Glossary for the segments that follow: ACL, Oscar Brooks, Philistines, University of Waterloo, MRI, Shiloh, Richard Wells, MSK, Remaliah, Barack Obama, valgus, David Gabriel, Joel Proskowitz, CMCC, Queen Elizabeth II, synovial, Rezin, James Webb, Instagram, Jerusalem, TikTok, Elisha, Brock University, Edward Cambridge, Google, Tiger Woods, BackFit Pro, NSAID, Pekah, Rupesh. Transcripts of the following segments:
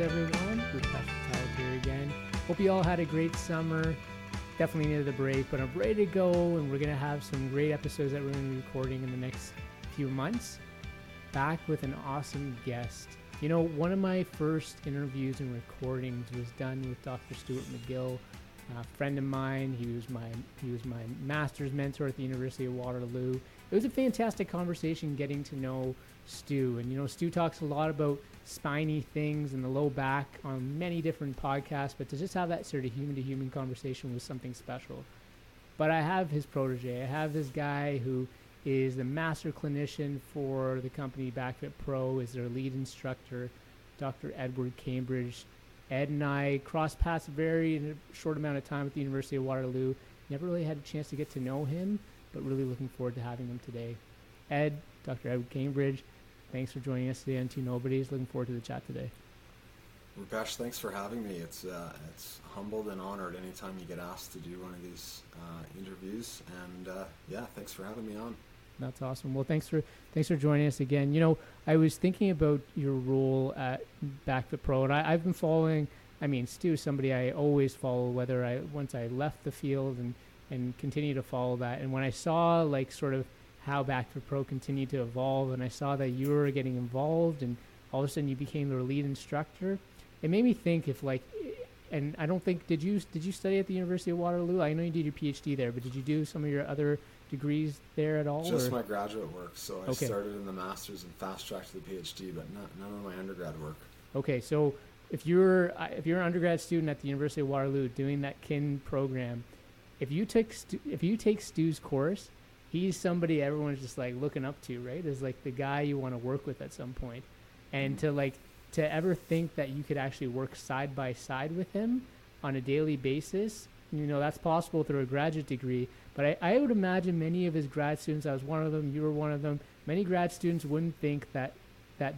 Everyone, we're here again. Hope you all had a great summer. Definitely needed a break, but I'm ready to go, and we're gonna have some great episodes that we're gonna be recording in the next few months. Back with an awesome guest. You know, one of my first interviews and recordings was done with Dr. Stuart McGill, a friend of mine. He was my master's mentor at the University of Waterloo. It was a fantastic conversation getting to know Stu, and you know, Stu talks a lot about spiny things and the low back on many different podcasts, but to just have that sort of human-to-human conversation was something special. But I have his protege. I have this guy who is the master clinician for the company BackFit Pro, is their lead instructor, Dr. Edward Cambridge. Ed and I crossed paths in a short amount of time at the University of Waterloo. Never really had a chance to get to know him, but really looking forward to having him today. Ed, Dr. Edward Cambridge, thanks for joining us today on Two Nobodies. Looking forward to the chat today. Rupesh, thanks for having me. It's humbled and honored anytime you get asked to do one of these interviews. And yeah, thanks for having me on. That's awesome. Well, thanks for joining us again. You know, I was thinking about your role at BackFit Pro, and I've been following. I mean, Stu, somebody I always follow, whether once I left the field and continue to follow that. And when I saw like sort of how BackFit Pro continued to evolve, and I saw that you were getting involved, and all of a sudden you became their lead instructor, it made me think if like, and I don't think, did you study at the University of Waterloo? I know you did your PhD there, but did you do some of your other degrees there at all? Just my graduate work. So I started in the master's and fast-tracked to the PhD, but none of my undergrad work. Okay, so if you're an undergrad student at the University of Waterloo doing that KIN program, if you take Stu's course, he's somebody everyone's just like looking up to, right? Is like the guy you want to work with at some point. And to ever think that you could actually work side by side with him on a daily basis, you know, that's possible through a graduate degree. But I would imagine many of his grad students, I was one of them, you were one of them, many grad students wouldn't think that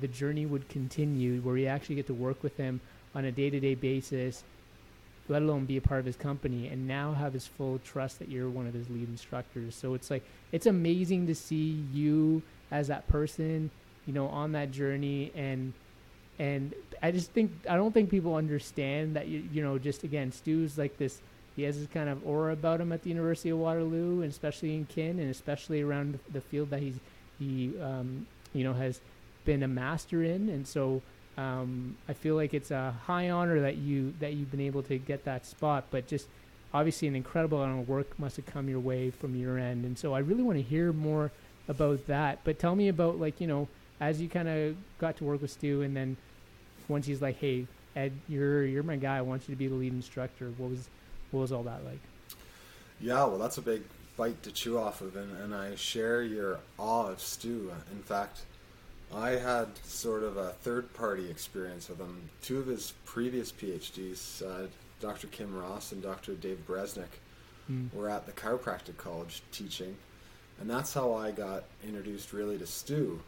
the journey would continue where you actually get to work with him on a day-to-day basis, let alone be a part of his company, and now have his full trust that you're one of his lead instructors. So it's like, it's amazing to see you as that person, you know, on that journey. And I just think, I don't think people understand that, you know, just again, Stu's like this, he has this kind of aura about him at the University of Waterloo, and especially in KIN, and especially around the field that he you know, has been a master in. And so I feel like it's a high honor that you've been able to get that spot, but just obviously an incredible amount of work must have come your way from your end. And so I really want to hear more about that. But tell me about, like, you know, as you kind of got to work with Stu, and then once he's like, hey, Ed, you're my guy, I want you to be the lead instructor, what was all that like? Yeah, well, that's a big bite to chew off of, and I share your awe of Stu. In fact, I had sort of a third-party experience with him. Two of his previous PhDs, Dr. Kim Ross and Dr. Dave Bresnick, were at the chiropractic college teaching, and that's how I got introduced really to Stu.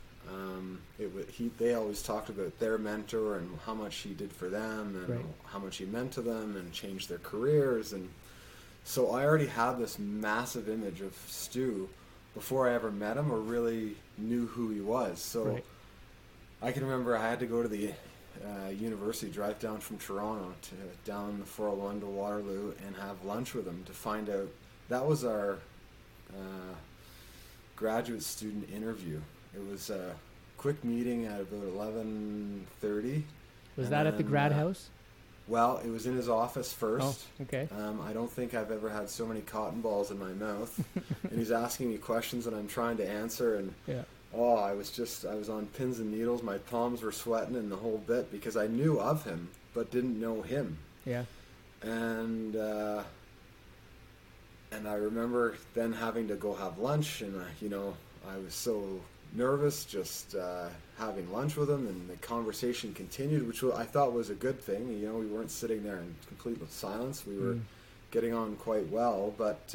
They always talked about their mentor and how much he did for them, and how much he meant to them and changed their careers. And so I already had this massive image of Stu before I ever met him or really knew who he was. So I can remember I had to go to the university, drive down from Toronto to down the 401 to Waterloo and have lunch with him to find out. That was our graduate student interview. It was a quick meeting at about 11:30. Was that at the grad house? Well, it was in his office first. Oh, okay. I don't think I've ever had so many cotton balls in my mouth. And he's asking me questions, and I'm trying to answer. And I was on pins and needles. My palms were sweating and the whole bit, because I knew of him but didn't know him. Yeah. And I remember then having to go have lunch, and you know, I was so nervous just having lunch with him, and the conversation continued, which I thought was a good thing. You know, we weren't sitting there in complete silence. We were getting on quite well, but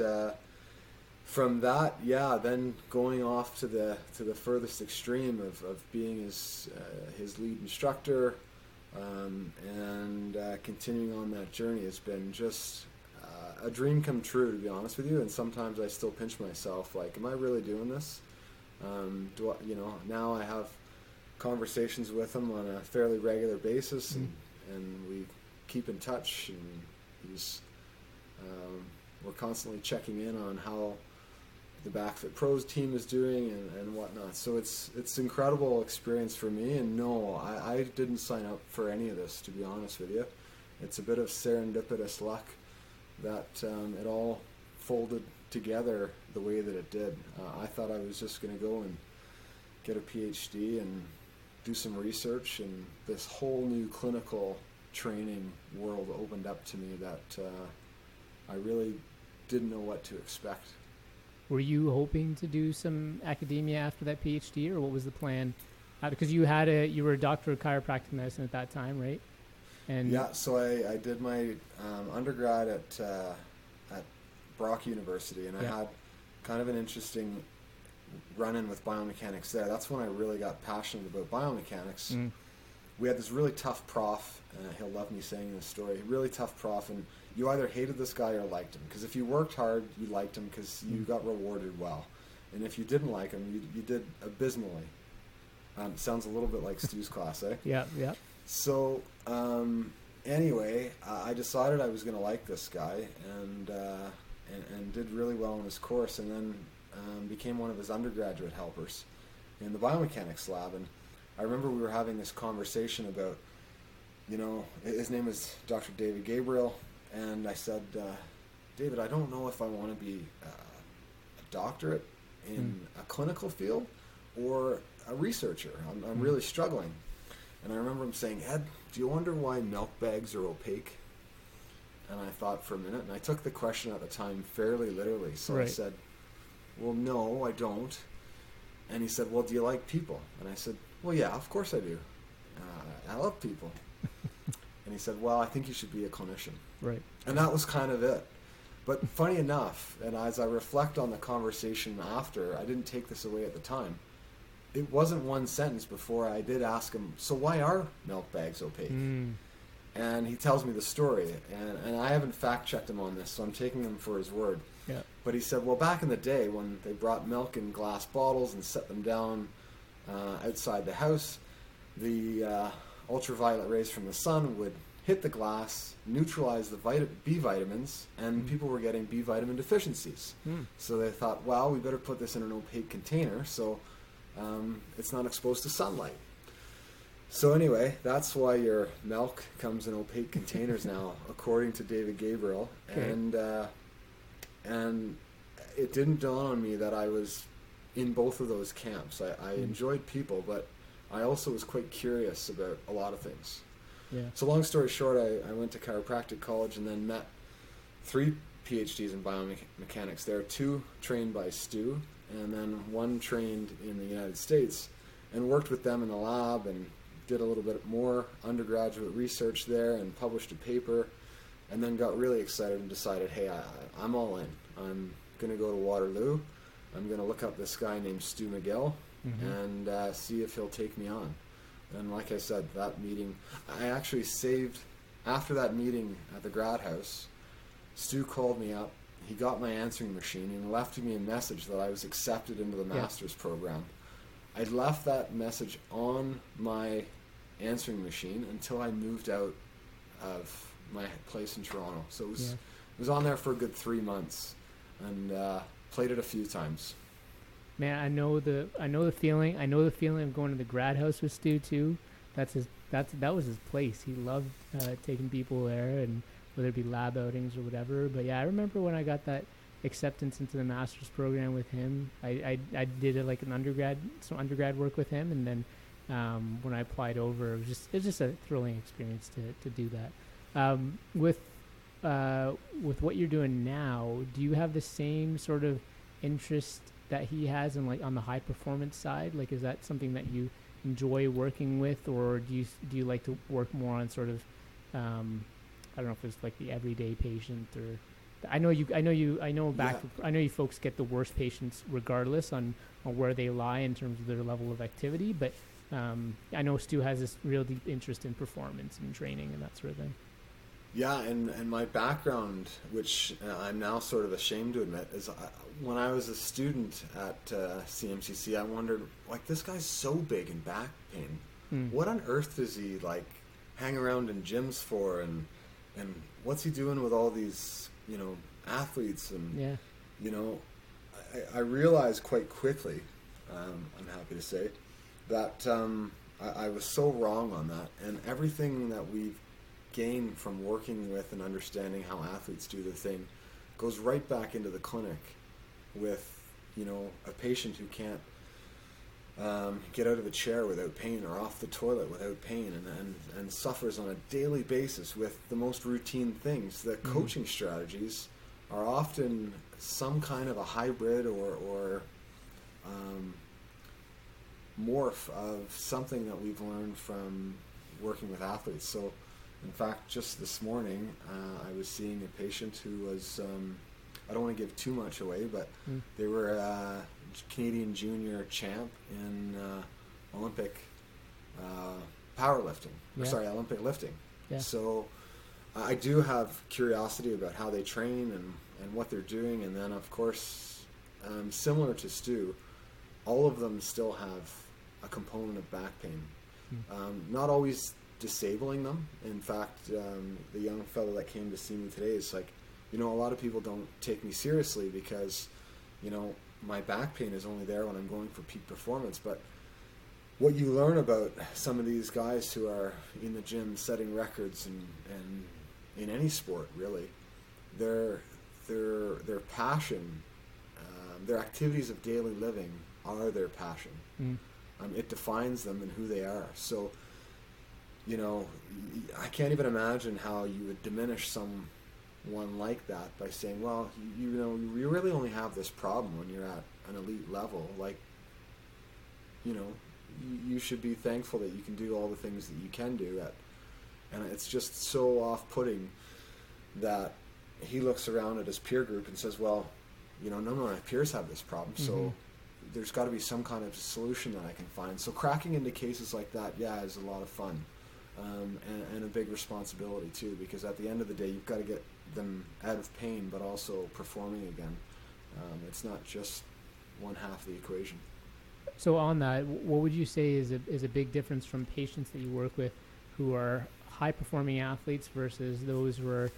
from that, yeah, then going off to the furthest extreme of being his lead instructor, and continuing on that journey has been just a dream come true, to be honest with you. And sometimes I still pinch myself, like, am I really doing this? Do I, you know, now I have conversations with him on a fairly regular basis, and we keep in touch, and he's we're constantly checking in on how the BackFit Pros team is doing and whatnot. So it's an incredible experience for me. And no, I didn't sign up for any of this, to be honest with you. It's a bit of serendipitous luck that it all folded together the way that it did. I thought I was just going to go and get a PhD and do some research, and this whole new clinical training world opened up to me that I really didn't know what to expect. Were you hoping to do some academia after that PhD, or what was the plan? Because you were a doctor of chiropractic medicine at that time, right? And yeah, so I did my undergrad at Brock University, and I had kind of an interesting run-in with biomechanics there. That's when I really got passionate about biomechanics. We had this really tough prof, and he'll love me saying this story, really tough prof, and you either hated this guy or liked him, because if you worked hard, you liked him because you got rewarded well, and if you didn't like him, you did abysmally. Sounds a little bit like Stu's class, eh? Yeah. So anyway, I decided I was going to like this guy, and did really well in his course, and then became one of his undergraduate helpers in the biomechanics lab. And I remember we were having this conversation about, you know, his name is Dr. David Gabriel, and I said, David, I don't know if I want to be a doctorate in a clinical field or a researcher. I'm really struggling. And I remember him saying, Ed, do you wonder why milk bags are opaque? And I thought for a minute, and I took the question at the time fairly literally. So right. I said, well, no, I don't. And he said, well, do you like people? And I said, well, yeah, of course I do. I love people. And he said, well, I think you should be a clinician. Right. And that was kind of it. But funny enough, and as I reflect on the conversation after, I didn't take this away at the time. It wasn't one sentence before I did ask him, so why are milk bags opaque? And he tells me the story, and I haven't fact-checked him on this, so I'm taking him for his word. Yeah. But he said, well, back in the day when they brought milk in glass bottles and set them down outside the house, the ultraviolet rays from the sun would hit the glass, neutralize the B vitamins, and people were getting B vitamin deficiencies. So they thought, well, we better put this in an opaque container so it's not exposed to sunlight. So anyway, that's why your milk comes in opaque containers now, according to David Gabriel. Okay. And it didn't dawn on me that I was in both of those camps. I enjoyed people, but I also was quite curious about a lot of things. Yeah. So long story short, I went to chiropractic college and then met three PhDs in biomechanics there, two trained by Stu, and then one trained in the United States, and worked with them in the lab and did a little bit more undergraduate research there and published a paper, and then got really excited and decided, hey, I'm all in. I'm going to go to Waterloo. I'm going to look up this guy named Stu McGill and see if he'll take me on. And like I said, that meeting, I actually saved, after that meeting at the grad house, Stu called me up. He got my answering machine and left me a message that I was accepted into the master's program. I left that message on my answering machine until I moved out of my place in Toronto. So it was on there for a good 3 months, and played it a few times. Man, I know the feeling. I know the feeling of going to the grad house with Stu too. That was his place. He loved taking people there, and whether it be lab outings or whatever. But yeah, I remember when I got that acceptance into the master's program with him. I did it like some undergrad work with him, and then when I applied over, it was just a thrilling experience to do that. With what you're doing now, do you have the same sort of interest that he has in, like, on the high performance side? Like, is that something that you enjoy working with, or do you like to work more on sort of I don't know if it's like the everyday patient or I know you folks get the worst patients regardless on where they lie in terms of their level of activity, but I know Stu has this real deep interest in performance and training and that sort of thing. Yeah, and my background, which I'm now sort of ashamed to admit, is when I was a student at CMCC, I wondered, like, this guy's so big in back pain. Mm. What on earth does he, like, hang around in gyms for, and what's he doing with all these, you know, athletes? And, yeah. You know, I realized quite quickly, I'm happy to say, that I was so wrong on that. And everything that we've gain from working with and understanding how athletes do the thing goes right back into the clinic with, you know, a patient who can't get out of a chair without pain or off the toilet without pain and suffers on a daily basis with the most routine things. The coaching strategies are often some kind of a hybrid or morph of something that we've learned from working with athletes. So in fact, just this morning, I was seeing a patient who was, I don't want to give too much away, but they were a Canadian junior champ in Olympic powerlifting, yeah. Sorry, Olympic lifting. Yeah. So I do have curiosity about how they train and what they're doing. And then, of course, similar to Stu, all of them still have a component of back pain. Not always disabling them. In fact, the young fellow that came to see me today is like, you know, a lot of people don't take me seriously because, you know, my back pain is only there when I'm going for peak performance. But what you learn about some of these guys who are in the gym setting records and in any sport really, their passion, their activities of daily living are their passion. It defines them and who they are. So you know, I can't even imagine how you would diminish someone like that by saying, well, you know, you really only have this problem when you're at an elite level. Like, you know, you should be thankful that you can do all the things that you can do. And it's just so off-putting that he looks around at his peer group and says, well, you know, none of my peers have this problem. Mm-hmm. So there's got to be some kind of solution that I can find. So cracking into cases like that, yeah, is a lot of fun. And a big responsibility too, because at the end of the day, you've got to get them out of pain, but also performing again. It's not just one half of the equation. So on that, what would you say is a big difference from patients that you work with who are high performing athletes versus those who are,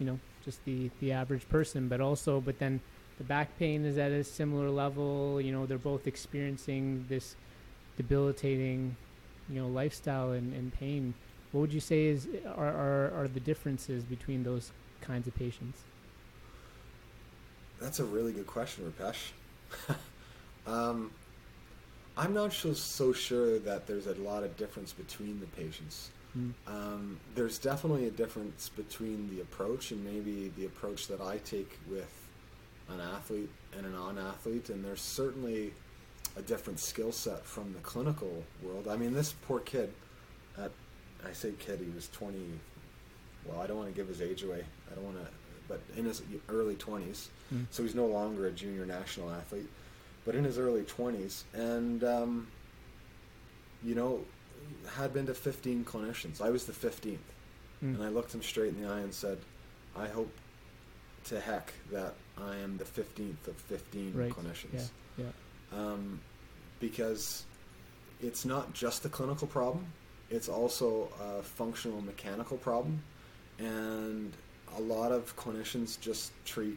you know, just the average person, but then the back pain is at a similar level, you know, they're both experiencing this debilitating, you know, lifestyle and pain. What would you say are the differences between those kinds of patients? That's a really good question, Rupesh. I'm not so sure that there's a lot of difference between the patients. There's definitely a difference between the approach and maybe the approach that I take with an athlete and a non-athlete, and there's certainly a different skill set from the clinical world. I mean, this poor kid, I say kid, he was 20, well, I don't want to give his age away, but in his early 20s, so he's no longer a junior national athlete, but in his early 20s, and, you know, had been to 15 clinicians. I was the 15th, and I looked him straight in the eye and said, I hope to heck that I am the 15th of 15 clinicians. Yeah. Because it's not just a clinical problem, it's also a functional mechanical problem, and a lot of clinicians just treat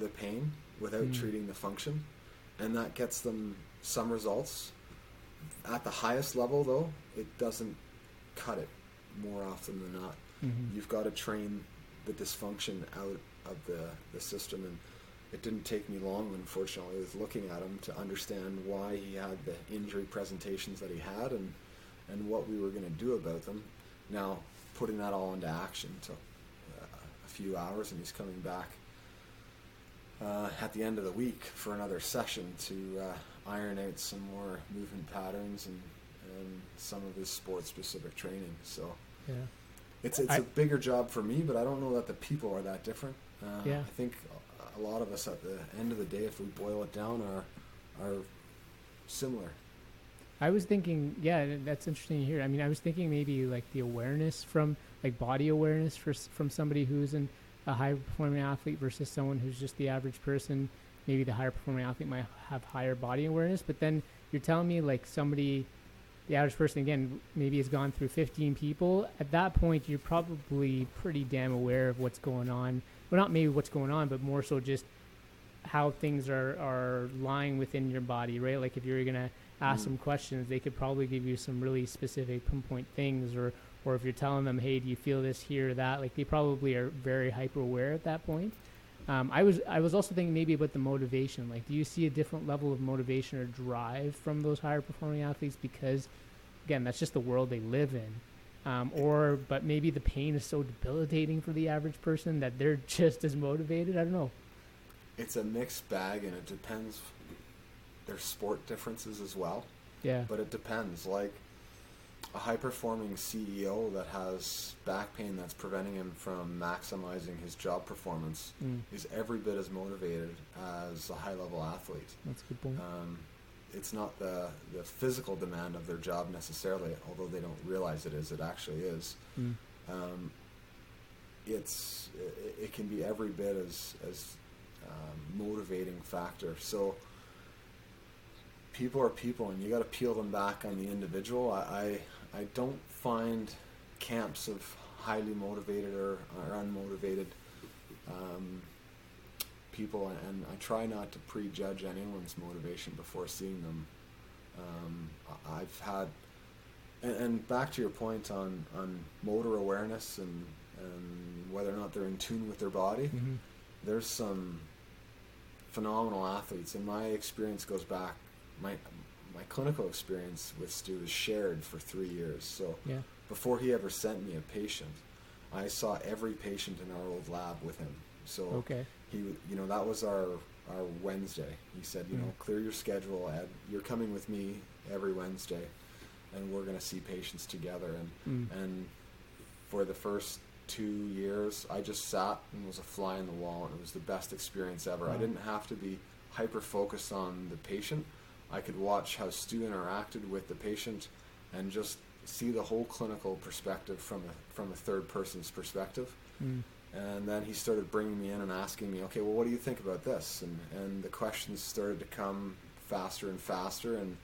the pain without treating the function, and that gets them some results. At the highest level though, it doesn't cut it more often than not. You've got to train the dysfunction out of the system, and it didn't take me long, unfortunately, with looking at him to understand why he had the injury presentations that he had and what we were going to do about them. Now, putting that all into action took a few hours, and he's coming back at the end of the week for another session to iron out some more movement patterns and some of his sport-specific training. So yeah. It's a bigger job for me, but I don't know that the people are that different. Yeah. I think a lot of us at the end of the day, if we boil it down, are similar. I was thinking, yeah, that's interesting to hear. I mean, I was thinking maybe like the awareness from, like body awareness from somebody who's a high-performing athlete versus someone who's just the average person. Maybe the higher-performing athlete might have higher body awareness, but then you're telling me like somebody, the average person, again, maybe has gone through 15 people. At that point, you're probably pretty damn aware of what's going on. Well, not maybe what's going on, but more so just how things are lying within your body, right? Like if you were going to ask some questions, they could probably give you some really specific pinpoint things, or if you're telling them, hey, do you feel this here or that, like they probably are very hyper aware at that point. I was also thinking maybe about the motivation. Like, do you see a different level of motivation or drive from those higher performing athletes? Because again, that's just the world they live in. But maybe the pain is so debilitating for the average person that they're just as motivated. I don't know. It's a mixed bag, and it depends. There's sport differences as well. Yeah. But it depends. Like a high-performing CEO that has back pain that's preventing him from maximizing his job performance is every bit as motivated as a high-level athlete. That's a good point. It's not the physical demand of their job necessarily, although they don't realize it is. It actually is. It can be every bit as motivating factor. So people are people, and you got to peel them back on the individual. I don't find camps of highly motivated or unmotivated people, and I try not to prejudge anyone's motivation before seeing them. I've had, and back to your point on motor awareness and whether or not they're in tune with their body, there's some phenomenal athletes, and my experience goes back, my clinical experience with Stu is shared for 3 years, so yeah. Before he ever sent me a patient, I saw every patient in our old lab with him. So okay. He, you know, that was our Wednesday. He said, you know, clear your schedule, Ed. You're coming with me every Wednesday, and we're going to see patients together. And and for the first 2 years, I just sat and was a fly in the wall, and it was the best experience ever. Wow. I didn't have to be hyper-focused on the patient. I could watch how Stu interacted with the patient and just see the whole clinical perspective from a third person's perspective. And then he started bringing me in and asking me, okay, well, what do you think about this? And the questions started to come faster and faster, and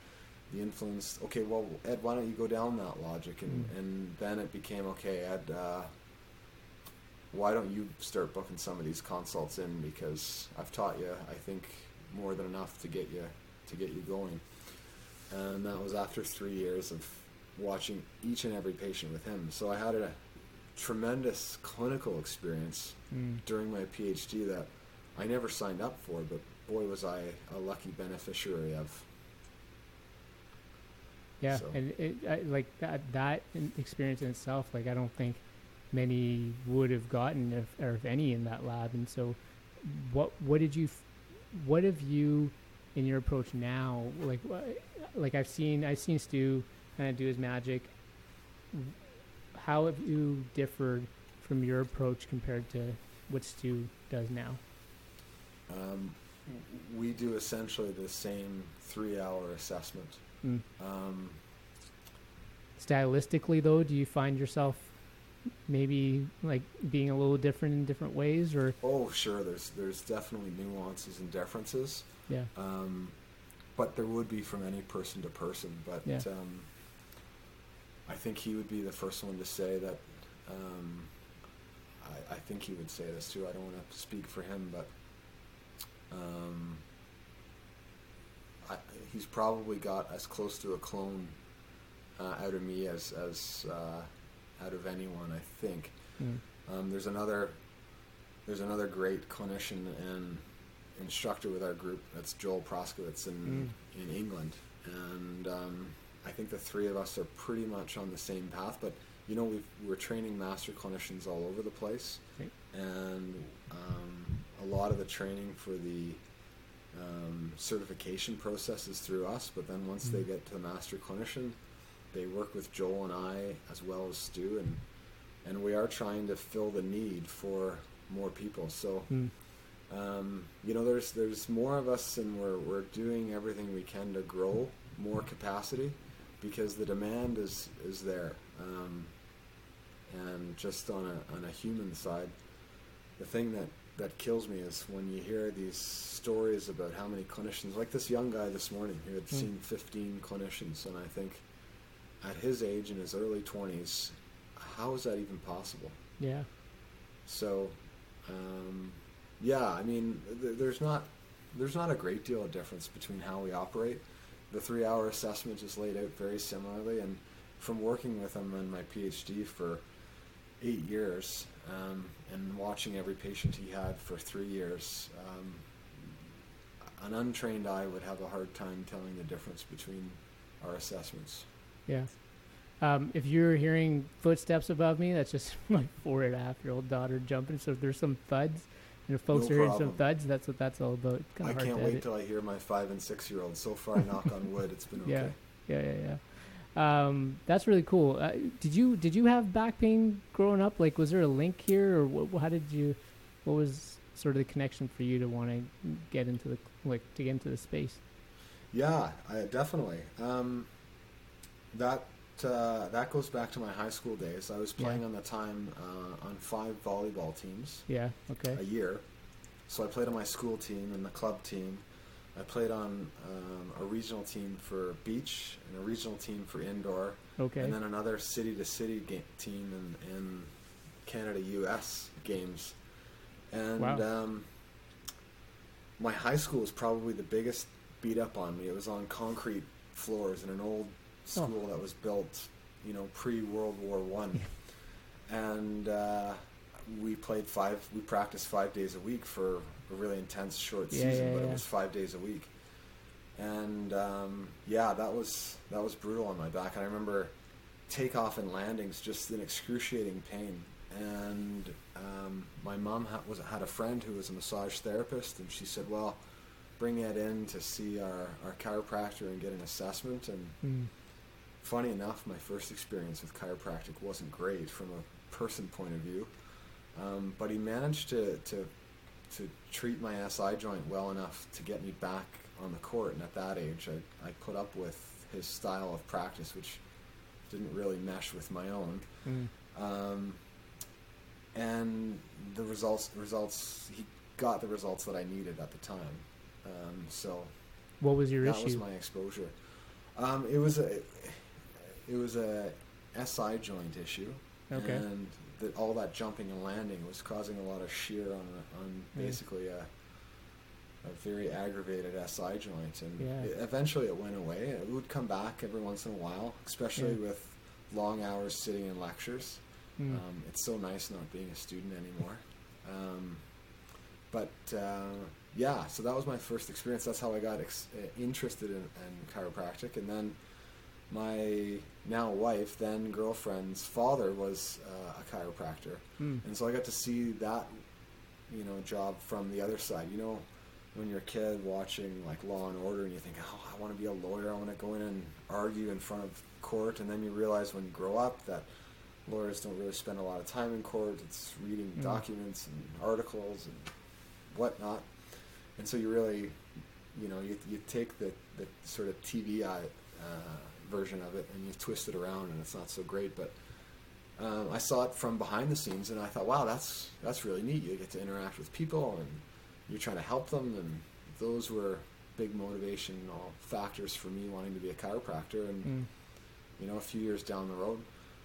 the influence, okay, well, Ed, why don't you go down that logic? And then it became, okay, Ed, why don't you start booking some of these consults in, because I've taught you, I think, more than enough to get you going. And that was after 3 years of watching each and every patient with him. So I had a tremendous clinical experience during my PhD that I never signed up for, but boy, was I a lucky beneficiary of. Yeah, so. And that experience in itself, like I don't think many would have gotten, if any, in that lab. And so, what have you in your approach now? Like I've seen Stu kind of do his magic. How have you differed from your approach compared to what Stu does now? We do essentially the same 3-hour assessment. Stylistically, though, do you find yourself maybe like being a little different in different ways, or? Oh, sure. There's definitely nuances and differences. Yeah. But there would be from any person to person. But yeah. I think he would be the first one to say that, I think he would say this too, I don't want to speak for him, but he's probably got as close to a clone out of me as out of anyone, I think. There's another great clinician and instructor with our group, that's Joel Proskowitz in England, and I think the three of us are pretty much on the same path, but you know, we're training master clinicians all over the place, right. And a lot of the training for the certification process is through us, but then once they get to the master clinician, they work with Joel and I as well as Stu, and we are trying to fill the need for more people. So, you know, there's more of us, and we're doing everything we can to grow more capacity because the demand is there. And just on a human side, the thing that kills me is when you hear these stories about how many clinicians, like this young guy this morning who had seen 15 clinicians, and I think at his age, in his early 20s, how is that even possible? Yeah. So, I mean, there's not a great deal of difference between how we operate. The 3-hour assessment is laid out very similarly, and from working with him in my PhD for 8 years, and watching every patient he had for 3 years, an untrained eye would have a hard time telling the difference between our assessments. Yeah. If you're hearing footsteps above me, that's just my 4.5-year-old daughter jumping. So if there's some thuds, and if folks are hearing some thuds, that's what that's all about. I can't wait till I hear my 5 and 6-year-old. So far, knock on wood, it's been okay. Yeah. That's really cool. Did you have back pain growing up? Like, was there a link here, or what was sort of the connection for you to want to get into the space? Yeah, definitely. That goes back to my high school days. I was playing on the time, on 5 volleyball teams. Yeah. Okay. A year. So I played on my school team and the club team. I played on a regional team for beach and a regional team for indoor, and then another city-to-city team in Canada-U.S. games. And my high school was probably the biggest beat up on me. It was on concrete floors in an old school that was built, you know, pre-World War One, and we played 5. We practiced 5 days a week for a really intense short season, it was 5 days a week, and that was brutal on my back. And I remember takeoff and landings just in excruciating pain. And my mom had a friend who was a massage therapist, and she said, "Well, bring that in to see our chiropractor and get an assessment." And funny enough, my first experience with chiropractic wasn't great from a person point of view, but he managed to treat my SI joint well enough to get me back on the court. And at that age, I put up with his style of practice, which didn't really mesh with my own. And the results, he got the results that I needed at the time. So what was your issue? That was my exposure. It was a SI joint issue. Okay. And all that jumping and landing was causing a lot of shear on basically a very aggravated SI joint, and eventually it went away. It would come back every once in a while, especially with long hours sitting in lectures. It's so nice not being a student anymore. So that was my first experience. That's how I got interested in chiropractic, and then my now wife, then girlfriend's father was a chiropractor. And so I got to see that, you know, job from the other side. You know, when you're a kid watching like Law and Order and you think, oh, I want to be a lawyer. I want to go in and argue in front of court. And then you realize when you grow up that lawyers don't really spend a lot of time in court. It's reading documents and articles and whatnot. And so you really, you know, you take the sort of TV version of it and you twist it around and it's not so great, but I saw it from behind the scenes and I thought, wow, that's really neat. You get to interact with people and you're trying to help them, and those were big motivational factors for me wanting to be a chiropractor. And you know, a few years down the road,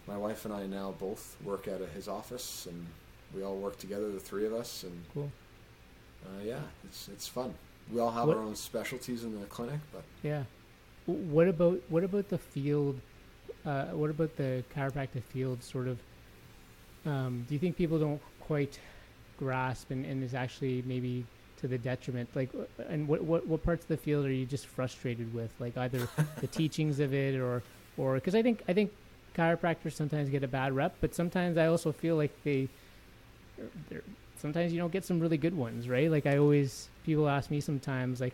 my wife and I now both work out of his office, and we all work together, the three of us, and cool. It's fun. We all have our own specialties in the clinic, but What about the field? What about the chiropractic field? Sort of. Do you think people don't quite grasp, and is actually maybe to the detriment? Like, and what parts of the field are you just frustrated with? Like either the teachings of it, or because I think chiropractors sometimes get a bad rep, but sometimes I also feel like sometimes you don't get some really good ones, right? Like people ask me sometimes like,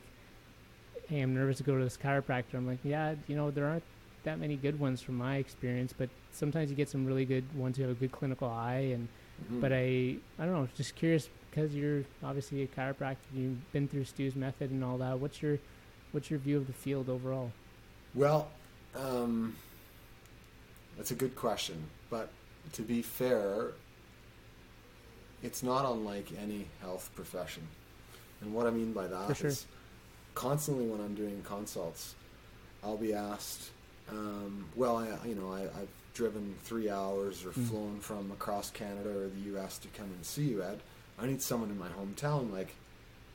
hey, I'm nervous to go to this chiropractor. I'm like, yeah, you know, there aren't that many good ones from my experience, but sometimes you get some really good ones who have a good clinical eye, and Mm-hmm. But I don't know, just curious, because you're obviously a chiropractor, you've been through Stu's method and all that. What's your view of the field overall? Well, that's a good question. But to be fair, it's not unlike any health profession. And what I mean by that is constantly when I'm doing consults, I'll be asked, I've driven 3 hours or flown from across Canada or the U.S. to come and see you, Ed. I need someone in my hometown. Like,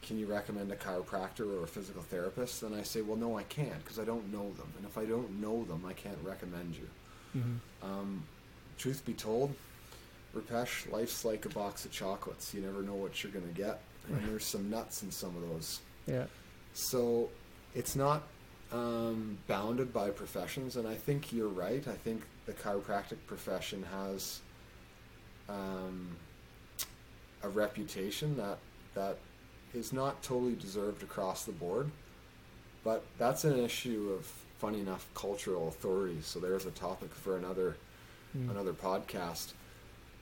can you recommend a chiropractor or a physical therapist? And I say, well, no, I can't, because I don't know them. And if I don't know them, I can't recommend you. Mm-hmm. Truth be told, Rupesh, life's like a box of chocolates. You never know what you're going to get. And there's some nuts in some of those. Yeah. So it's not bounded by professions. And I think you're right. I think the chiropractic profession has a reputation that is not totally deserved across the board. But that's an issue of, funny enough, cultural authority. So there's a topic for another podcast.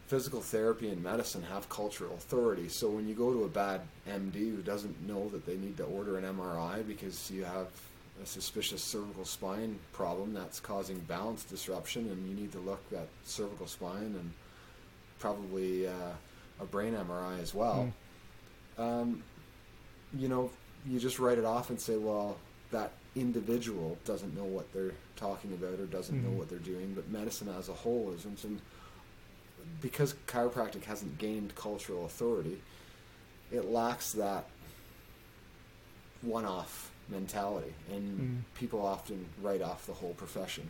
Physical therapy and medicine have cultural authority. So when you go to a bad MD who doesn't know that they need to order an MRI because you have a suspicious cervical spine problem that's causing balance disruption, and you need to look at cervical spine and probably a brain MRI as well, you just write it off and say, well, that individual doesn't know what they're talking about or doesn't know what they're doing. But medicine as a whole isn't. Because chiropractic hasn't gained cultural authority, it lacks that one-off mentality, and people often write off the whole profession.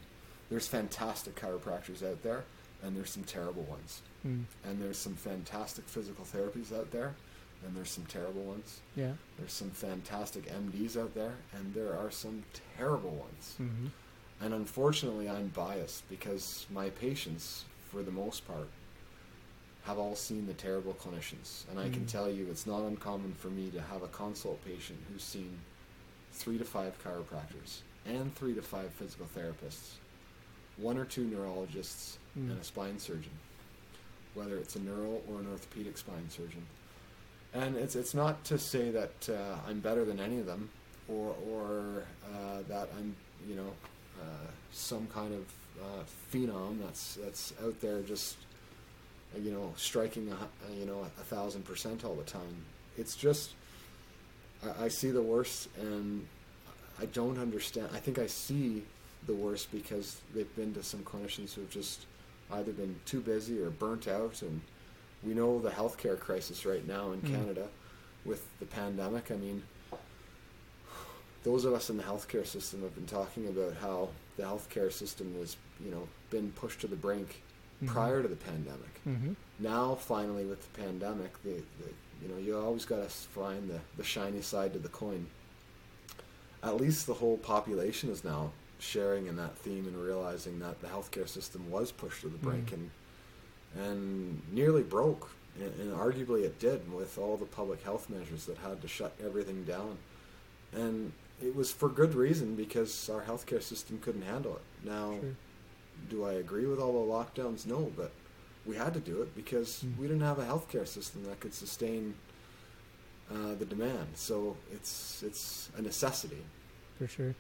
There's fantastic chiropractors out there, and there's some terrible ones. And there's some fantastic physical therapies out there, and there's some terrible ones. Yeah. There's some fantastic MDs out there, and there are some terrible ones. Mm-hmm. And unfortunately, I'm biased because my patients, for the most part, have all seen the terrible clinicians. And I can tell you, it's not uncommon for me to have a consult patient who's seen 3 to 5 chiropractors and 3 to 5 physical therapists, 1 or 2 neurologists, and a spine surgeon, whether it's a neural or an orthopedic spine surgeon. And it's not to say that I'm better than any of them, or that I'm some kind of phenom that's out there just striking 1,000% all the time. It's just I see the worst, and I don't understand. I think I see the worst because they've been to some clinicians who have just either been too busy or burnt out. And we know the healthcare crisis right now in Canada with the pandemic. I mean, those of us in the healthcare system have been talking about how the healthcare system has, been pushed to the brink prior to the pandemic. Mm-hmm. Now, finally, with the pandemic, you always got to find the shiny side to the coin. At least the whole population is now sharing in that theme and realizing that the healthcare system was pushed to the brink and nearly broke, and arguably it did with all the public health measures that had to shut everything down. And it was for good reason, because our healthcare system couldn't handle it. Now, sure. Do I agree with all the lockdowns? No, but we had to do it because we didn't have a healthcare system that could sustain the demand. So it's a necessity. For sure.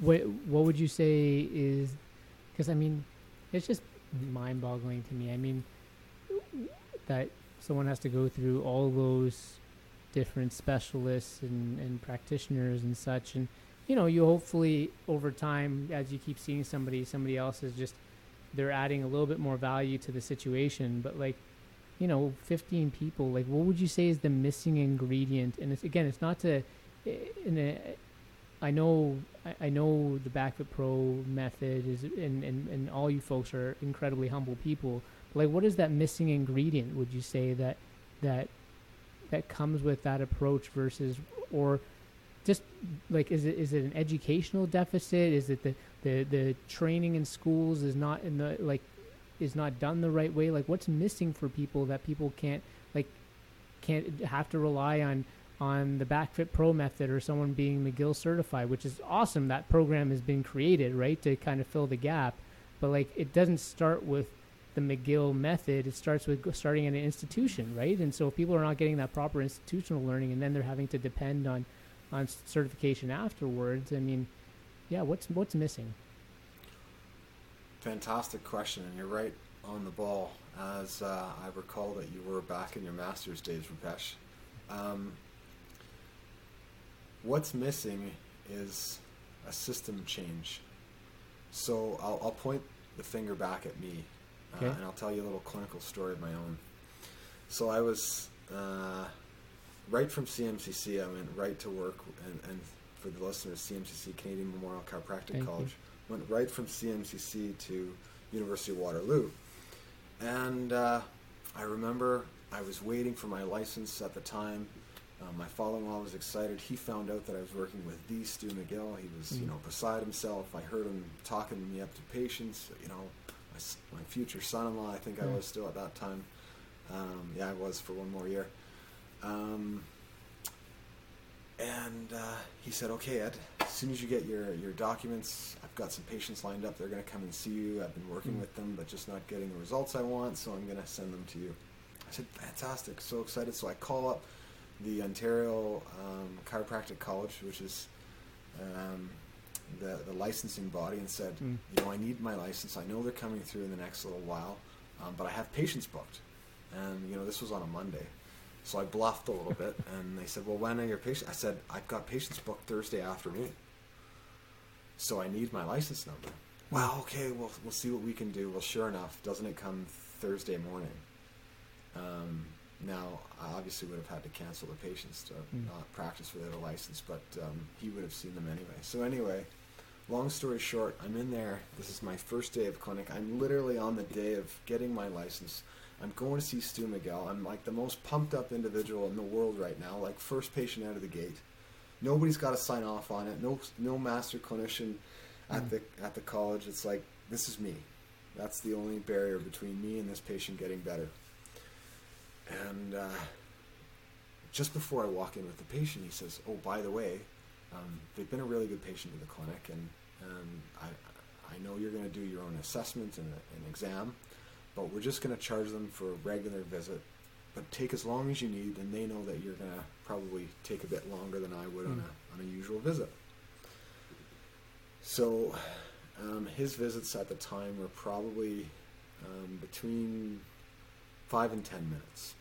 What would you say is, because I mean, it's just mind-boggling to me. I mean, that someone has to go through all those different specialists and practitioners and such, and you hopefully over time, as you keep seeing somebody else is just, they're adding a little bit more value to the situation. But 15 people, what would you say is the missing ingredient? And it's not to, I know the BackFit Pro method is, and all you folks are incredibly humble people, but what is that missing ingredient, would you say, that comes with that approach versus, or just is it an educational deficit? Is it the training in schools is not in the, is not done the right way? What's missing for people that people can't have to rely on the BackFit Pro method or someone being McGill certified, which is awesome. That program has been created, right, to kind of fill the gap, but it doesn't start with the McGill method, it starts with starting at an institution, right? And so if people are not getting that proper institutional learning, and then they're having to depend on certification afterwards, I mean, yeah, what's missing? Fantastic question, and you're right on the ball. As I recall that you were back in your master's days, Rupesh. What's missing is a system change. So I'll point the finger back at me, okay. And I'll tell you a little clinical story of my own. So I was right from CMCC. I went right to work, and for the listeners, CMCC, Canadian Memorial Chiropractic College. Went right from CMCC to University of Waterloo. And I remember I was waiting for my license at the time. My father-in-law was excited. He found out that I was working with the Stu McGill. He was, beside himself. I heard him talking me up to patients. My future son-in-law, I think I was still at that time. I was for one more year. And he said, okay, Ed, as soon as you get your documents, I've got some patients lined up. They're going to come and see you. I've been working with them, but just not getting the results I want, so I'm going to send them to you. I said, fantastic, so excited. So I call up the Ontario Chiropractic College, which is the licensing body, and said, I need my license. I know they're coming through in the next little while, but I have patients booked. And, this was on a Monday. So I bluffed a little bit, and they said, well, when are your patients? I said, I've got patients booked Thursday afternoon, so I need my license number. Well, okay, we'll see what we can do. Well, sure enough, doesn't it come Thursday morning? Now, I obviously would have had to cancel the patients to not practice without a license, but he would have seen them anyway. So anyway, long story short, I'm in there. This is my first day of clinic. I'm literally on the day of getting my license. I'm going to see Stu McGill. I'm like the most pumped up individual in the world right now, like first patient out of the gate. Nobody's got to sign off on it. No master clinician at the college. It's like, this is me. That's the only barrier between me and this patient getting better. And just before I walk in with the patient, he says, oh, by the way, they've been a really good patient to the clinic, and I know you're going to do your own assessment and an exam, but we're just going to charge them for a regular visit, but take as long as you need, and they know that you're going to probably take a bit longer than I would on a usual visit. So his visits at the time were probably between 5 and 10 minutes.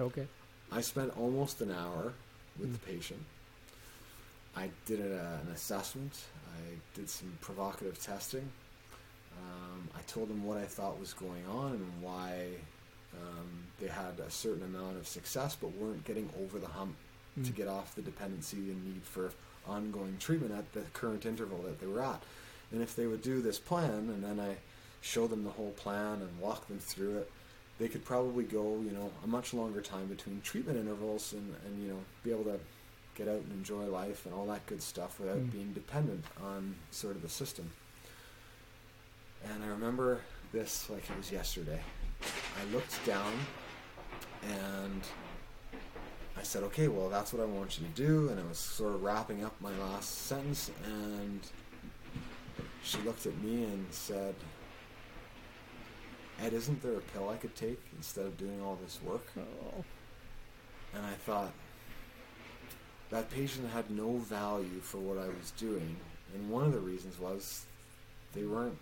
Okay. I spent almost an hour with the patient. I did an assessment. I did some provocative testing. I told them what I thought was going on and why they had a certain amount of success but weren't getting over the hump to get off the dependency and need for ongoing treatment at the current interval that they were at. And if they would do this plan, and then I show them the whole plan and walk them through it, they could probably go, a much longer time between treatment intervals and be able to get out and enjoy life and all that good stuff without being dependent on sort of the system. And I remember this like it was yesterday. I looked down and I said, okay, well, that's what I want you to do. And I was sort of wrapping up my last sentence, and she looked at me and said, Ed, isn't there a pill I could take instead of doing all this work? Oh. And I thought, that patient had no value for what I was doing. And one of the reasons was they weren't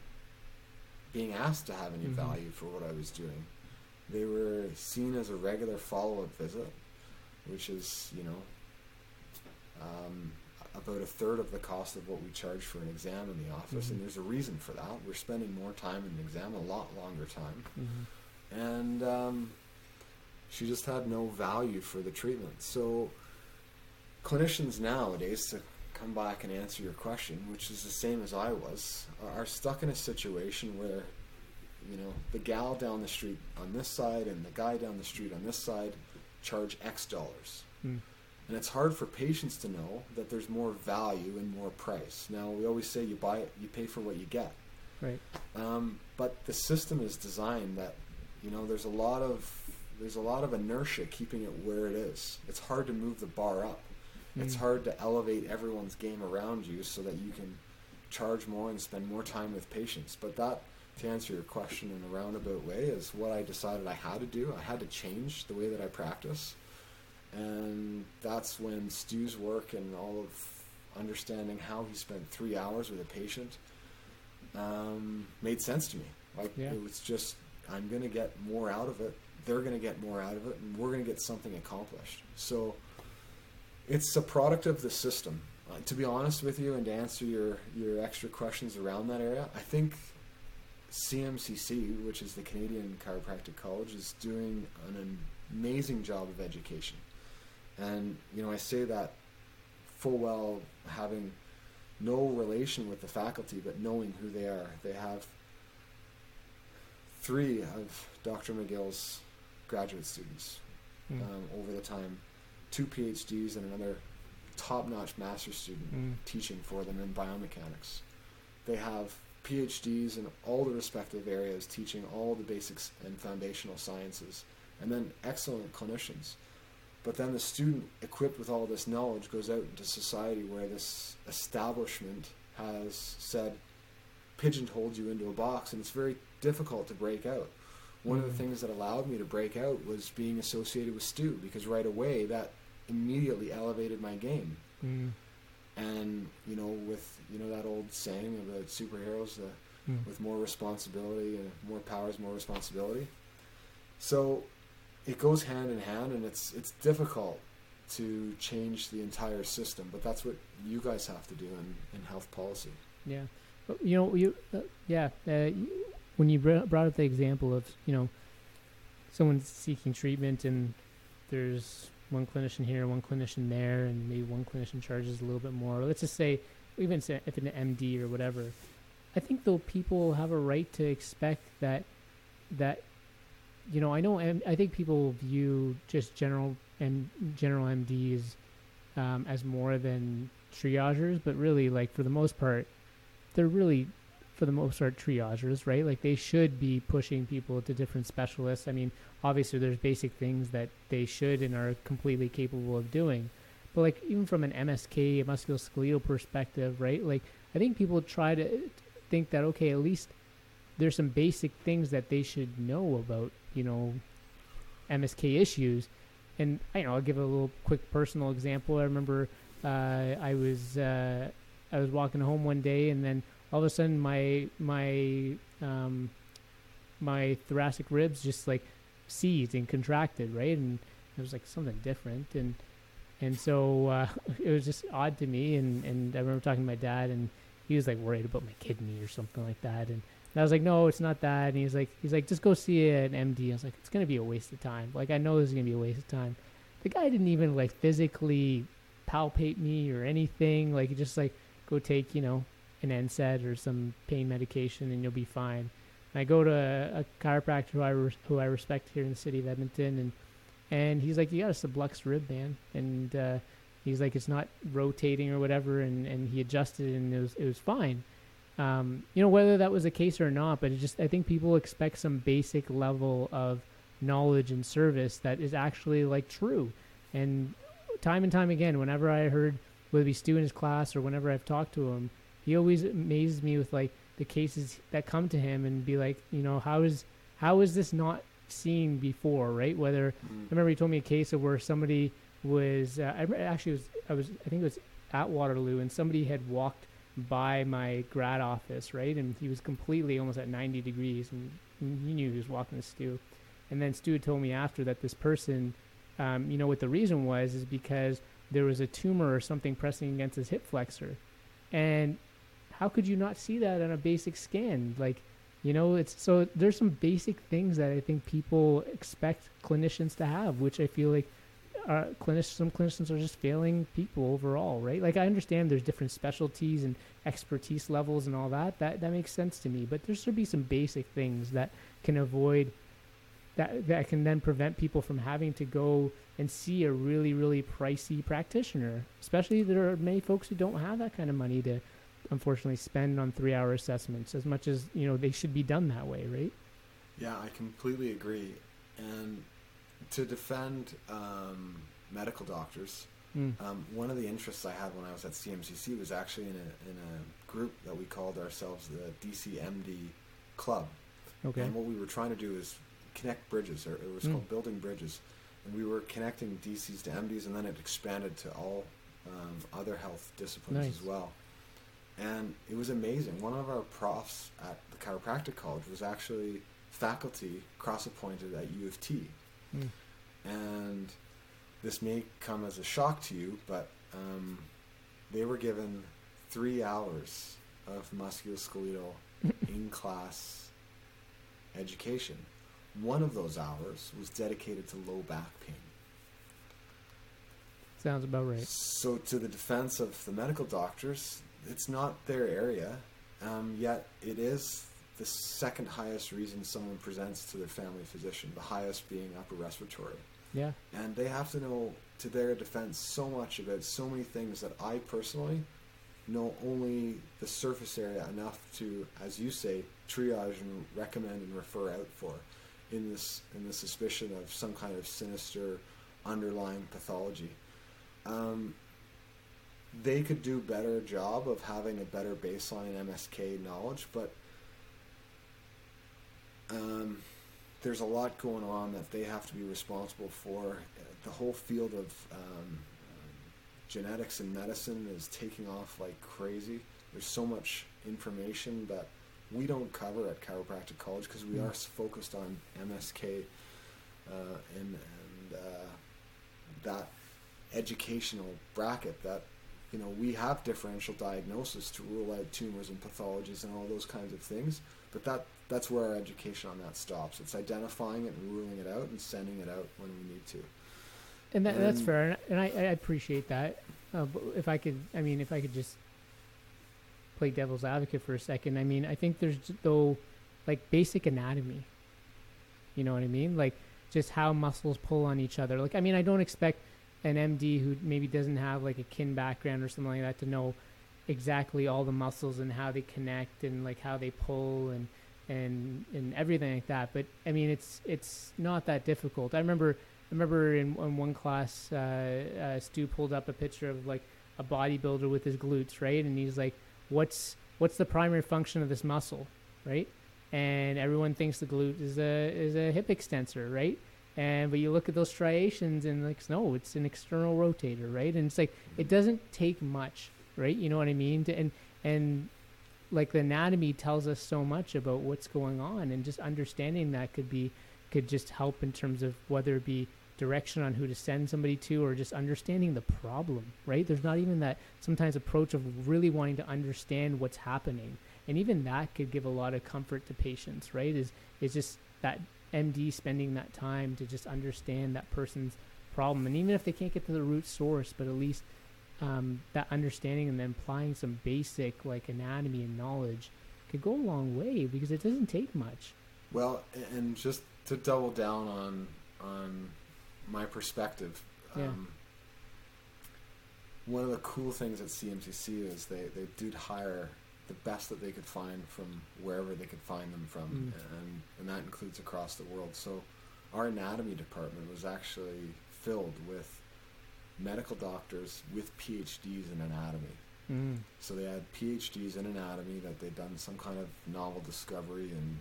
being asked to have any value for what I was doing. They were seen as a regular follow-up visit, which is, about a third of the cost of what we charge for an exam in the office, and there's a reason for that. We're spending more time in an exam, a lot longer time, and she just had no value for the treatment. So clinicians nowadays, to come back and answer your question, which is the same as I was, are stuck in a situation where, the gal down the street on this side and the guy down the street on this side charge X dollars. And it's hard for patients to know that there's more value and more price. Now, we always say you buy it, you pay for what you get. Right. But the system is designed that, there's a lot of inertia keeping it where it is. It's hard to move the bar up. It's hard to elevate everyone's game around you so that you can charge more and spend more time with patients. But that to answer your question in a roundabout way, is what I decided I had to do. I had to change the way that I practice. And that's when Stu's work and all of understanding how he spent 3 hours with a patient made sense to me. It was just, I'm going to get more out of it. They're going to get more out of it, and we're going to get something accomplished. So it's a product of the system. To be honest with you, and to answer your extra questions around that area, I think CMCC, which is the Canadian Chiropractic College, is doing an amazing job of education. And, you know, I say that full well, having no relation with the faculty, but knowing who they are. They have 3 of Dr. McGill's graduate students over the time, 2 PhDs and another top-notch master's student teaching for them in biomechanics. They have PhDs in all the respective areas, teaching all the basics and foundational sciences, and then excellent clinicians. But then the student, equipped with all this knowledge, goes out into society where this establishment has said, pigeonholed you into a box, and it's very difficult to break out. One of the things that allowed me to break out was being associated with Stu, because right away that immediately elevated my game. And, you know, with, you know, that old saying about superheroes, with more responsibility and more powers, more responsibility. So it goes hand in hand, and it's difficult to change the entire system, but that's what you guys have to do in health policy. Yeah. You know, when you brought up the example of, you know, someone seeking treatment and there's one clinician here, one clinician there, and maybe one clinician charges a little bit more. Let's just say, even if it's an MD or whatever, I think though people have a right to expect that, you know, I think people view just general MDs as more than triagers, but really, like, for the most part, they're really, for the most part, triagers, right? Like, they should be pushing people to different specialists. I mean, obviously there's basic things that they should and are completely capable of doing, but like, even from an MSK, a musculoskeletal perspective, right? Like, I think people try to think that, okay, at least there's some basic things that they should know about, you know, MSK issues. And I know, I'll give a little quick personal example. I remember I was walking home one day, and then all of a sudden my thoracic ribs just like seized and contracted, right? And it was like something different, and so it was just odd to me, and I remember talking to my dad, and he was like worried about my kidney or something like that, and I was like, no, it's not that. And he's like just go see an MD. I was like, it's gonna be a waste of time. Like, I know this is gonna be a waste of time. The guy didn't even like physically palpate me or anything. Like, he just like, go take, you know, an NSAID or some pain medication and you'll be fine. And I go to a chiropractor who I respect here in the city of Edmonton, and he's like, you got a sublux rib, man. And he's like, it's not rotating or whatever, and he adjusted it, and it was fine. You know, whether that was the case or not, but I think people expect some basic level of knowledge and service that is actually like true. And time again, whenever I heard, whether it be Stu in his class or whenever I've talked to him, he always amazes me with like the cases that come to him and be like, you know, how is this not seen before, right? Whether I remember he told me a case of where somebody was I think it was at Waterloo, and somebody had walked by my grad office, right? And he was completely almost at 90 degrees, and he knew he was walking to Stu. And then Stu told me after that this person, you know what the reason was, is because there was a tumor or something pressing against his hip flexor. And how could you not see that on a basic scan? Like, you know, it's, so there's some basic things that I think people expect clinicians to have, which I feel like some clinicians are just failing people overall, right? Like, I understand there's different specialties and expertise levels and all that makes sense to me, but there should be some basic things that can avoid that can then prevent people from having to go and see a really, really pricey practitioner. Especially, there are many folks who don't have that kind of money to, unfortunately, spend on 3-hour assessments as much as, you know, they should be done that way, right? Yeah, I completely agree. And to defend medical doctors, one of the interests I had when I was at CMCC was actually in a group that we called ourselves the DCMD club. Okay. And what we were trying to do is connect bridges. It was called Building Bridges. And we were connecting DCs to MDs, and then it expanded to all other health disciplines as well. And it was amazing. One of our profs at the chiropractic college was actually faculty cross-appointed at U of T. Mm. And this may come as a shock to you, but they were given 3 hours of musculoskeletal in-class education. One of those hours was dedicated to low back pain. Sounds about right. So to the defense of the medical doctors, it's not their area, yet it is the second highest reason someone presents to their family physician, the highest being upper respiratory. Yeah. And they have to know, to their defense, so much about so many things that I personally know only the surface area enough to, as you say, triage and recommend and refer out for in the suspicion of some kind of sinister underlying pathology. They could do better job of having a better baseline MSK knowledge, but there's a lot going on that they have to be responsible for. The whole field of genetics and medicine is taking off like crazy. There's so much information that we don't cover at chiropractic college because we are focused on MSK and that educational bracket that, you know, we have differential diagnosis to rule out tumors and pathologies and all those kinds of things, but that's where our education on that stops. It's identifying it and ruling it out and sending it out when we need to. And that's fair, and I appreciate that. But if I could just play devil's advocate for a second, I mean, I think there's, though, like basic anatomy. You know what I mean? Like just how muscles pull on each other. Like, I mean, I don't expect an MD who maybe doesn't have like a kin background or something like that to know exactly all the muscles and how they connect and like how they pull and everything like that. But I mean, it's not that difficult. I remember in one class, Stu pulled up a picture of like a bodybuilder with his glutes, right? And he's like, what's the primary function of this muscle, right? And everyone thinks the glute is a hip extensor, right? But you look at those striations and like, no, it's an external rotator, right? And it's like, it doesn't take much, right? You know what I mean? And like the anatomy tells us so much about what's going on, and just understanding that could just help in terms of whether it be direction on who to send somebody to, or just understanding the problem, right? There's not even that sometimes approach of really wanting to understand what's happening. And even that could give a lot of comfort to patients, right? It's just that MD spending that time to just understand that person's problem. And even if they can't get to the root source, but at least that understanding and then applying some basic like anatomy and knowledge could go a long way, because it doesn't take much. Well, and just to double down on my perspective, one of the cool things at CMCC is they did hire the best that they could find from wherever they could find them from, and that includes across the world. So our anatomy department was actually filled with medical doctors with PhDs in anatomy. Mm. So they had PhDs in anatomy that they'd done some kind of novel discovery and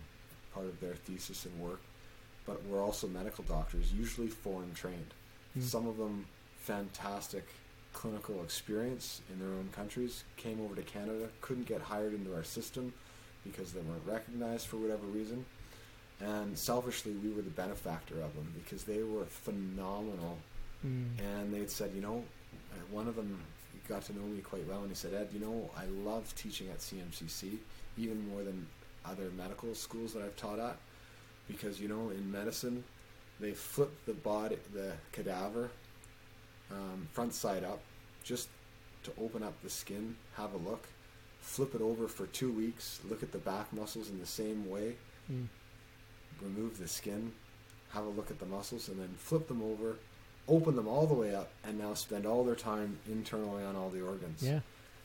part of their thesis and work, but were also medical doctors, usually foreign trained. Mm. Some of them fantastic clinical experience in their own countries, came over to Canada, couldn't get hired into our system because they weren't recognized for whatever reason. And selfishly, we were the benefactor of them because they were phenomenal. Mm. And they'd said, you know, one of them got to know me quite well, and he said, Ed, you know, I love teaching at CMCC, even more than other medical schools that I've taught at, because, you know, in medicine, they flip the cadaver front side up just to open up the skin, have a look, flip it over for 2 weeks, look at the back muscles in the same way, remove the skin, have a look at the muscles, and then flip them over, open them all the way up, and now spend all their time internally on all the organs. Yeah.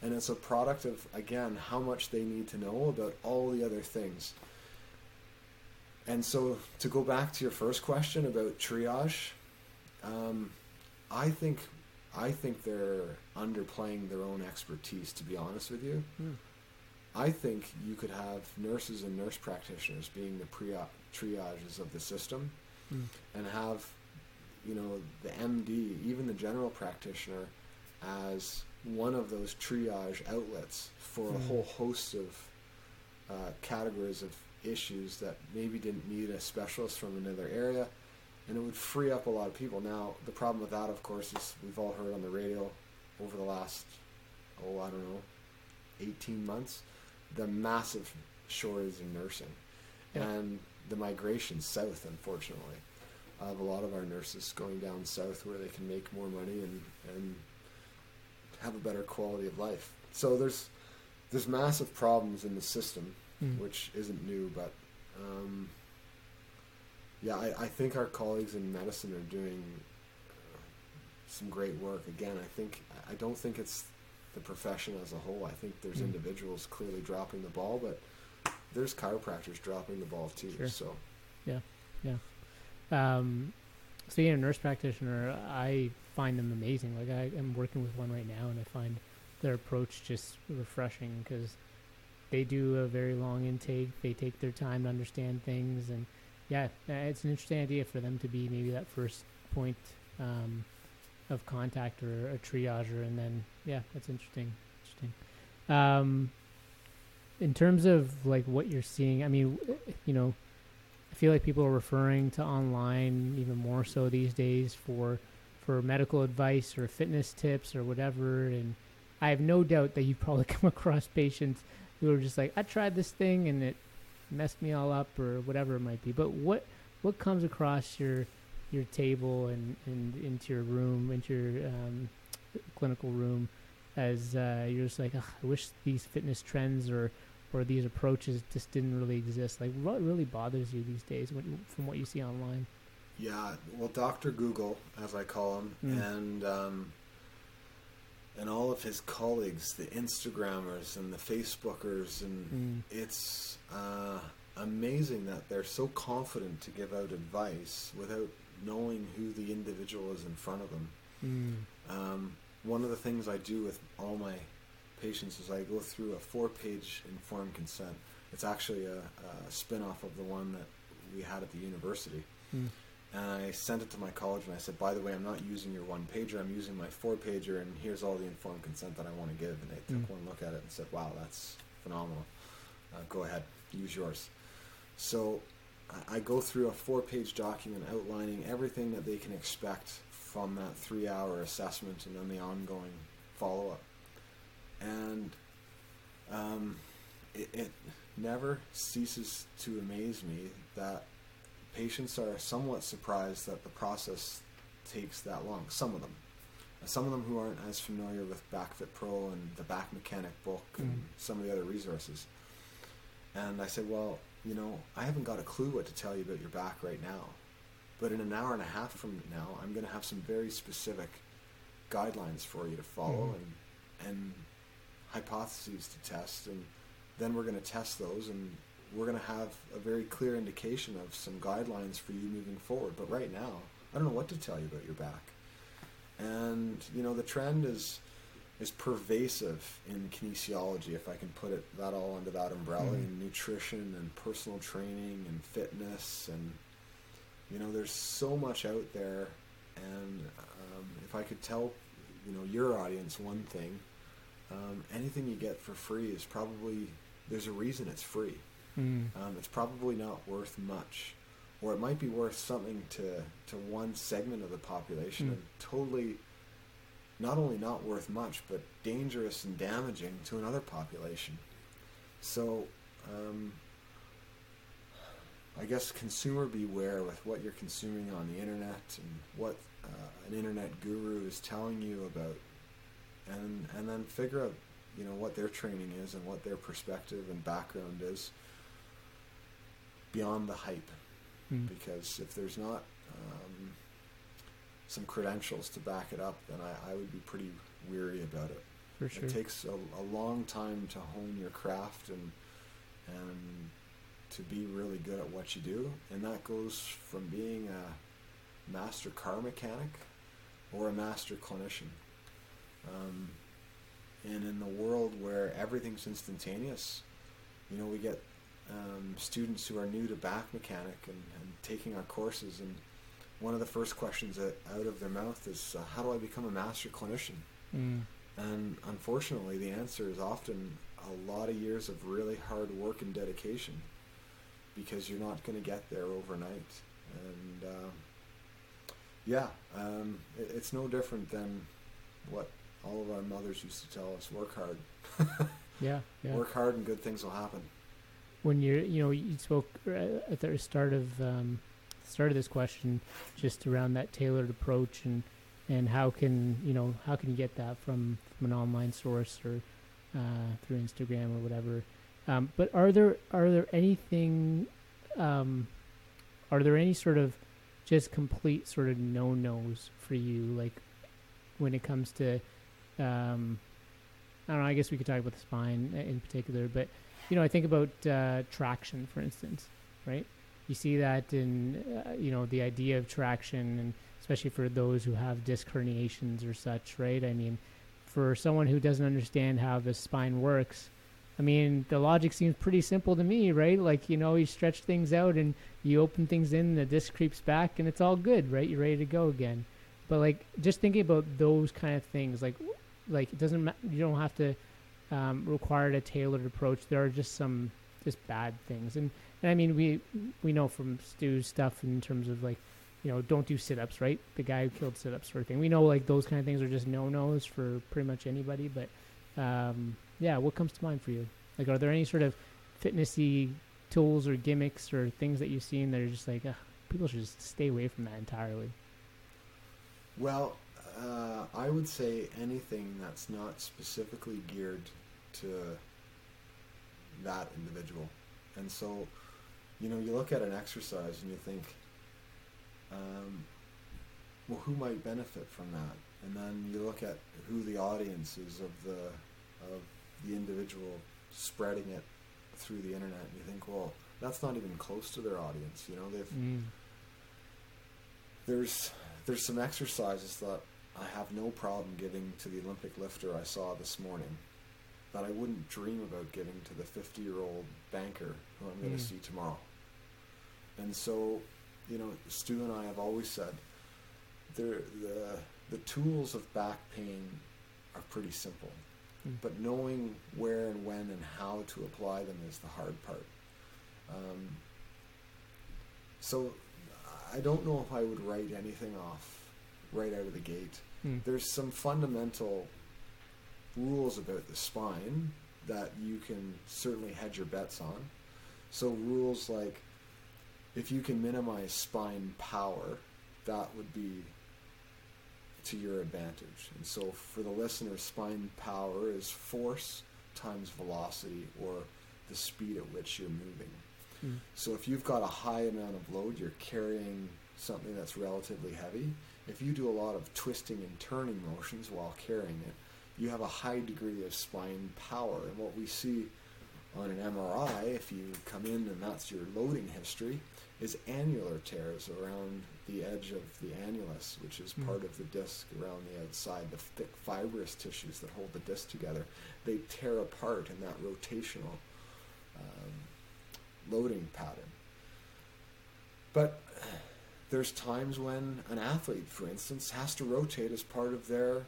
And it's a product of, again, how much they need to know about all the other things. And so to go back to your first question about triage, I think they're underplaying their own expertise, to be honest with you. I think you could have nurses and nurse practitioners being the triages of the system, and have, you know, the MD, even the general practitioner, as one of those triage outlets for a whole host of categories of issues that maybe didn't need a specialist from another area, and it would free up a lot of people. Now, the problem with that, of course, is we've all heard on the radio over the last, 18 months, the massive shortage in nursing and the migration south, unfortunately, of a lot of our nurses going down south where they can make more money and have a better quality of life. So there's massive problems in the system, which isn't new, but I think our colleagues in medicine are doing some great work. Again, I don't think it's the profession as a whole. I think there's individuals clearly dropping the ball, but there's chiropractors dropping the ball too. Sure. So, yeah. Being a nurse practitioner, I find them amazing. Like I am working with one right now, and I find their approach just refreshing because they do a very long intake. They take their time to understand things, and it's an interesting idea for them to be maybe that first point of contact or a triager, and then that's interesting. In terms of like what you're seeing, I mean, you know, I feel like people are referring to online even more so these days for medical advice or fitness tips or whatever, and I have no doubt that you've probably come across patients who are just like, I tried this thing and it messed me all up or whatever it might be, but what comes across your table and into your room, into your clinical room, as you're just like, I wish these fitness trends or these approaches just didn't really exist. Like, what really bothers you these days from what you see online? Yeah, well, Dr. Google, as I call him, and all of his colleagues, the Instagrammers and the Facebookers, and it's amazing that they're so confident to give out advice without knowing who the individual is in front of them. One of the things I do with all my patients is I go through a 4-page informed consent. It's actually a spin-off of the one that we had at the university. And I sent it to my college and I said, by the way, I'm not using your 1-pager, I'm using my 4-pager, and here's all the informed consent that I want to give. And they took one look at it and said, wow, that's phenomenal. Go ahead, use yours. So I go through a 4-page document outlining everything that they can expect from that 3-hour assessment and then the ongoing follow-up. And it never ceases to amaze me that patients are somewhat surprised that the process takes that long. Some of them who aren't as familiar with BackFit Pro and the Back Mechanic book and some of the other resources. And I said, well, you know, I haven't got a clue what to tell you about your back right now, but in an hour and a half from now, I'm going to have some very specific guidelines for you to follow and hypotheses to test, and then we're going to test those, and we're going to have a very clear indication of some guidelines for you moving forward. But right now, I don't know what to tell you about your back. And, you know, the trend is pervasive in kinesiology, if I can put it that all under that umbrella, and nutrition and personal training and fitness. And, you know, there's so much out there. And if I could tell, you know, your audience one thing, anything you get for free is probably, there's a reason it's free. It's probably not worth much, or it might be worth something to one segment of the population, and totally not only not worth much, but dangerous and damaging to another population. So I guess consumer beware with what you're consuming on the internet and what an internet guru is telling you about, and then figure out, you know, what their training is and what their perspective and background is beyond the hype, because if there's not some credentials to back it up, then I would be pretty weary about it. For sure. It takes a long time to hone your craft and to be really good at what you do, and that goes from being a master car mechanic or a master clinician. And in the world where everything's instantaneous, you know, we get students who are new to back mechanic and taking our courses, and one of the first questions out of their mouth is, how do I become a master clinician? Mm. And unfortunately, the answer is often a lot of years of really hard work and dedication, because you're not going to get there overnight. And it's no different than what all of our mothers used to tell us: work hard. Work hard and good things will happen. When you spoke at the start of this question, just around that tailored approach and how can you get that from an online source or through Instagram or whatever. But are there any sort of just complete sort of no-nos for you, like when it comes to, I don't know, I guess we could talk about the spine in particular, but, you know, I think about traction, for instance, right? You see that in, the idea of traction, and especially for those who have disc herniations or such, right? I mean, for someone who doesn't understand how the spine works, I mean, the logic seems pretty simple to me, right? Like, you stretch things out and you open things in, the disc creeps back and it's all good, right? You're ready to go again. But like, just thinking about those kind of things, like it doesn't matter, you don't have to require a tailored approach. There are just bad things. And I mean, we know from Stu's stuff in terms of like, don't do sit-ups, right? The guy who killed sit-ups sort of thing. We know like those kind of things are just no-nos for pretty much anybody, but what comes to mind for you? Like, are there any sort of fitnessy tools or gimmicks or things that you've seen that are just like, people should just stay away from that entirely? Well, I would say anything that's not specifically geared to that individual. And so, you look at an exercise and you think, who might benefit from that? And then you look at who the audience is of the individual spreading it through the internet, and you think, well, that's not even close to their audience. There's some exercises that I have no problem giving to the Olympic lifter I saw this morning that I wouldn't dream about giving to the 50-year-old banker who I'm going to see tomorrow. And so, Stu and I have always said the tools of back pain are pretty simple. But knowing where and when and how to apply them is the hard part. So I don't know if I would write anything off right out of the gate. There's some fundamental rules about the spine that you can certainly hedge your bets on. So rules like, if you can minimize spine power, that would be to your advantage. And so for the listener, spine power is force times velocity, or the speed at which you're moving. So if you've got a high amount of load, you're carrying something that's relatively heavy. If you do a lot of twisting and turning motions while carrying it, you have a high degree of spine power. And what we see on an MRI, if you come in and that's your loading history, is annular tears around the edge of the annulus, which is part of the disc around the outside, the thick fibrous tissues that hold the disc together. They tear apart in that rotational loading pattern. But there's times when an athlete, for instance, has to rotate as part of their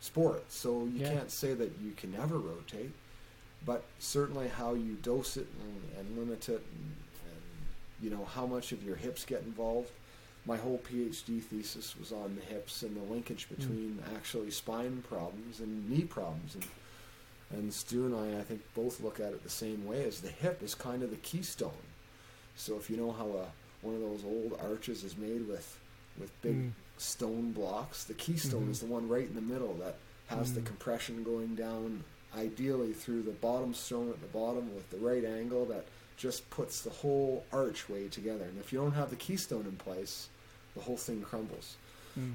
sport. So you can't say that you can never rotate, but certainly how you dose it and limit it, how much of your hips get involved. My whole PhD thesis was on the hips and the linkage between actually spine problems and knee problems. And Stu and I think, both look at it the same way, as the hip is kind of the keystone. So if you know how one of those old arches is made with big stone blocks, the keystone is the one right in the middle that has the compression going down, ideally through the bottom stone at the bottom with the right angle that just puts the whole archway together. And if you don't have the keystone in place, the whole thing crumbles.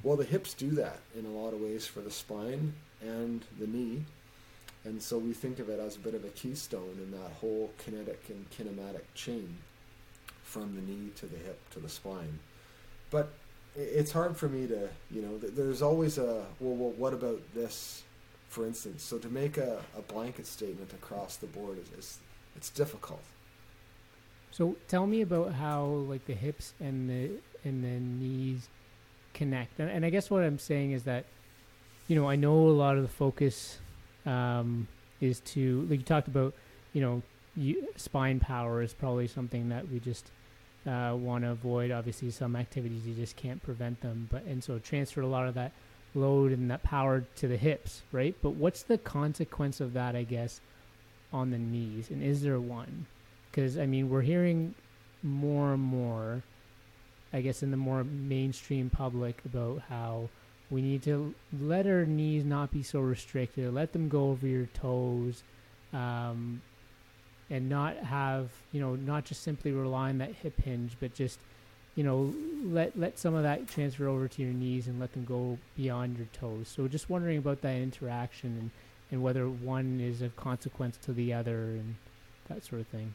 Well, the hips do that in a lot of ways for the spine and the knee. And so we think of it as a bit of a keystone in that whole kinetic and kinematic chain from the knee to the hip to the spine. But it's hard for me to, there's always what about this for instance. So to make a blanket statement across the board is difficult. So tell me about how like the hips and the knees connect. And I guess what I'm saying is that, you know, I know a lot of the focus is to, like you talked about, you know, spine power is probably something that we just want to avoid. Obviously, some activities you just can't prevent them, and so transfer a lot of that load and that power to the hips, right? But what's the consequence of that, I guess, on the knees, and is there one? Because I mean, we're hearing more and more, I guess, in the more mainstream public about how we need to let our knees not be so restricted, let them go over your toes, and not have, you know, not just simply rely on that hip hinge, but just, you know, let some of that transfer over to your knees and let them go beyond your toes. So just wondering about that interaction and whether one is of consequence to the other and that sort of thing.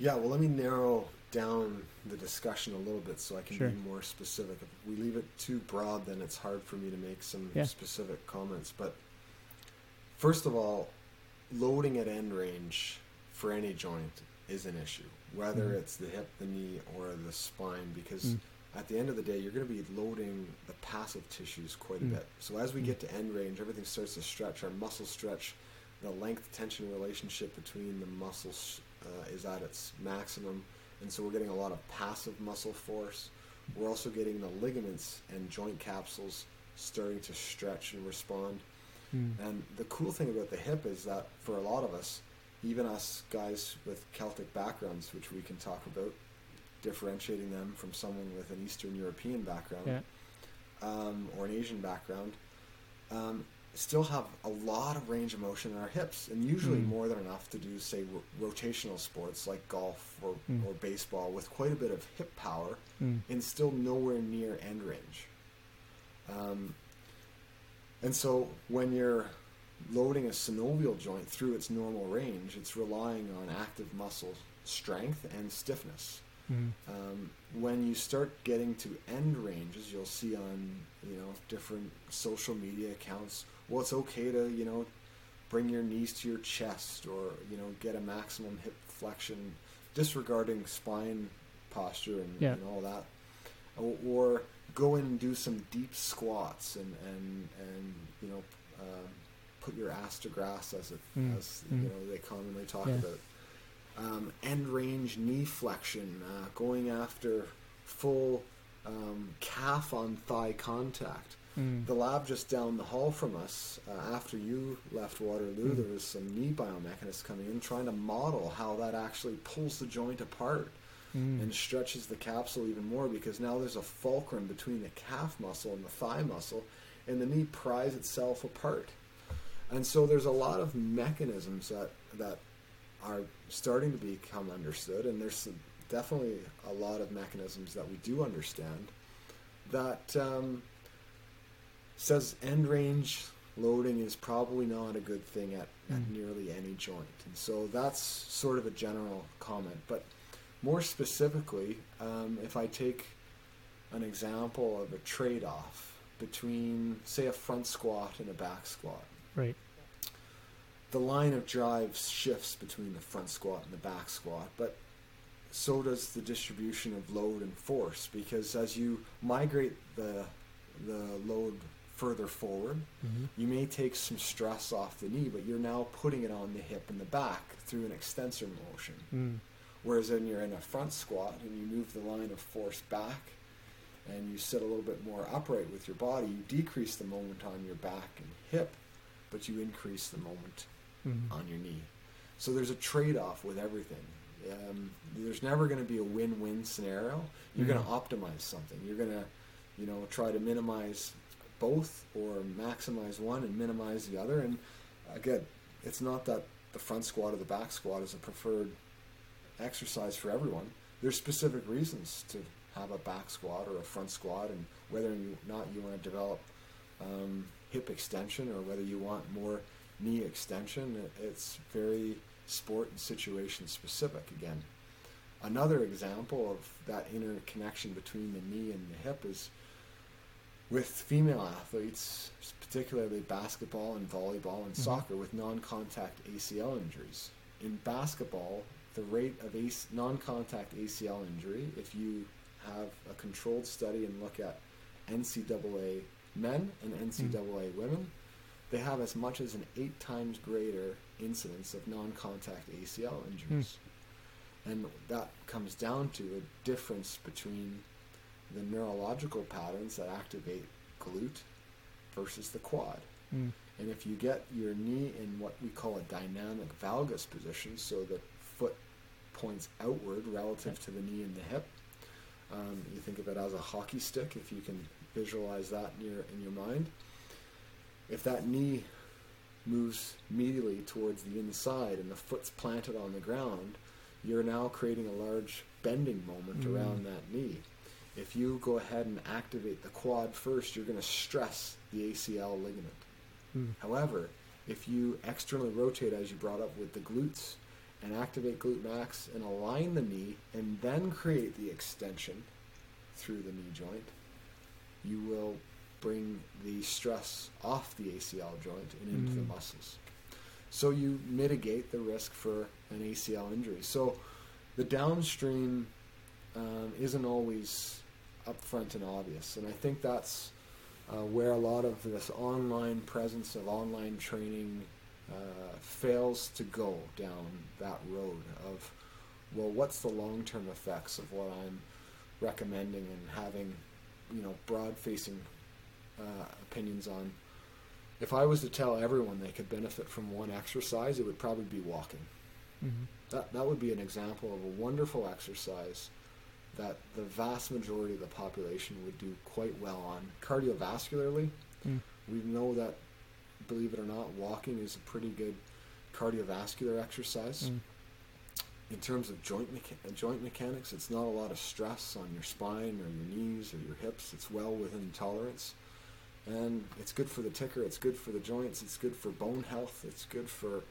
Yeah, well, let me narrow down the discussion a little bit so I can be more specific. If we leave it too broad, then it's hard for me to make some specific comments. But first of all, loading at end range for any joint is an issue, whether it's the hip, the knee, or the spine, because at the end of the day, you're going to be loading the passive tissues quite a bit. So as we get to end range, everything starts to stretch. Our muscles stretch. The length-tension relationship between the muscles is at its maximum, and so we're getting a lot of passive muscle force. We're also getting the ligaments and joint capsules starting to stretch and respond. And the cool thing about the hip is that for a lot of us, even us guys with Celtic backgrounds, which we can talk about, differentiating them from someone with an Eastern European background or an Asian background, still have a lot of range of motion in our hips, and usually more than enough to do, say, rotational sports like golf or baseball with quite a bit of hip power and still nowhere near end range. And so when you're loading a synovial joint through its normal range, it's relying on active muscle strength and stiffness. When you start getting to end ranges, you'll see on, you know, different social media accounts, well, it's okay to, you know, bring your knees to your chest or, you know, get a maximum hip flexion, disregarding spine posture and all that. Or go in and do some deep squats and you know, put your ass to grass as you know, they commonly talk about. End range knee flexion, going after full calf on thigh contact. The lab just down the hall from us, after you left Waterloo, there was some knee biomechanists coming in trying to model how that actually pulls the joint apart and stretches the capsule even more, because now there's a fulcrum between the calf muscle and the thigh muscle, and the knee pries itself apart. And so there's a lot of mechanisms that are starting to become understood, and there's definitely a lot of mechanisms that we do understand that says end range loading is probably not a good thing at nearly any joint. And so that's sort of a general comment. But more specifically, if I take an example of a trade-off between, say, a front squat and a back squat. Right. The line of drive shifts between the front squat and the back squat, but so does the distribution of load and force, because as you migrate the load further forward, you may take some stress off the knee, but you're now putting it on the hip and the back through an extensor motion. Whereas when you're in a front squat and you move the line of force back and you sit a little bit more upright with your body, you decrease the moment on your back and hip, but you increase the moment on your knee. So there's a trade-off with everything. There's never going to be a win-win scenario. You're going to optimize something. You're going to, you know, try to minimize both or maximize one and minimize the other. And again, it's not that the front squat or the back squat is a preferred exercise for everyone. There's specific reasons to have a back squat or a front squat, and whether or not you want to develop hip extension or whether you want more knee extension. It's very sport and situation specific. Again, another example of that interconnection between the knee and the hip is with female athletes, particularly basketball and volleyball and soccer, with non-contact ACL injuries. In basketball, the rate of non-contact ACL injury, if you have a controlled study and look at NCAA men and NCAA women, they have as much as an 8 times greater incidence of non-contact ACL injuries. And that comes down to a difference between the neurological patterns that activate glute versus the quad. And if you get your knee in what we call a dynamic valgus position, so the foot points outward relative to the knee and the hip, you think of it as a hockey stick, if you can visualize that in your mind. If that knee moves medially towards the inside and the foot's planted on the ground, you're now creating a large bending moment around that knee. If you go ahead and activate the quad first, you're going to stress the ACL ligament. However, if you externally rotate, as you brought up with the glutes, and activate glute max and align the knee and then create the extension through the knee joint, you will bring the stress off the ACL joint and into the muscles. So you mitigate the risk for an ACL injury. So the downstream isn't always upfront and obvious. And I think that's where a lot of this online presence of online training fails to go down that road of, well, what's the long-term effects of what I'm recommending, and having, you know, broad-facing opinions on. If I was to tell everyone they could benefit from one exercise, it would probably be walking. That would be an example of a wonderful exercise that the vast majority of the population would do quite well on. Cardiovascularly, we know that, believe it or not, walking is a pretty good cardiovascular exercise. In terms of joint mechanics, it's not a lot of stress on your spine or your knees or your hips. It's well within tolerance. And it's good for the ticker, it's good for the joints, it's good for bone health, it's good for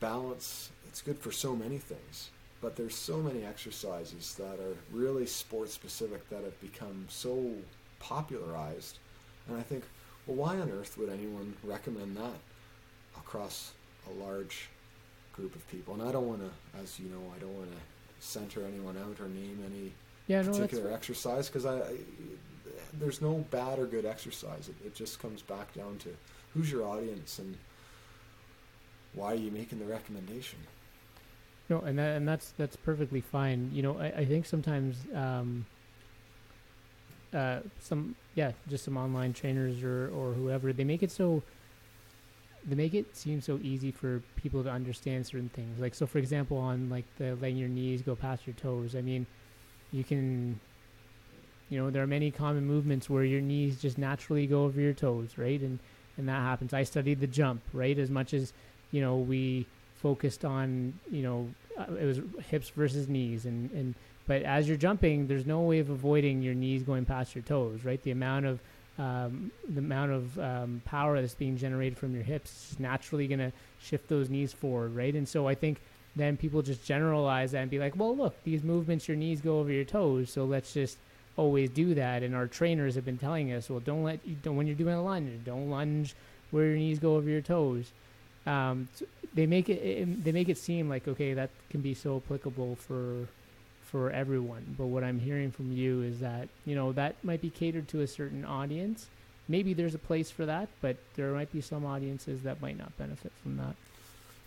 balance, it's good for so many things. But there's so many exercises that are really sport specific that have become so popularized. And I think, well, why on earth would anyone recommend that across a large group of people? And I don't want to, as you know, I don't want to center anyone out or name any particular exercise, because there's no bad or good exercise. It just comes back down to who's your audience and why are you making the recommendation? No, and that's perfectly fine. You know, I think sometimes some online trainers or whoever, they make it seem so easy for people to understand certain things. Like, so for example, on like the letting your knees go past your toes. I mean, there are many common movements where your knees just naturally go over your toes, right? And that happens. I studied the jump, right? As much as, we focused on, it was hips versus knees, and but as you're jumping, there's no way of avoiding your knees going past your toes, right? The amount of power that's being generated from your hips is naturally going to shift those knees forward, right? And so I think then people just generalize that and be like, well, look, these movements, your knees go over your toes, so let's just always do that. And our trainers have been telling us, well, when you're doing a lunge, don't lunge where your knees go over your toes. So they make it seem like, okay, that can be so applicable for everyone. But what I'm hearing from you is that, that might be catered to a certain audience. Maybe there's a place for that, but there might be some audiences that might not benefit from that.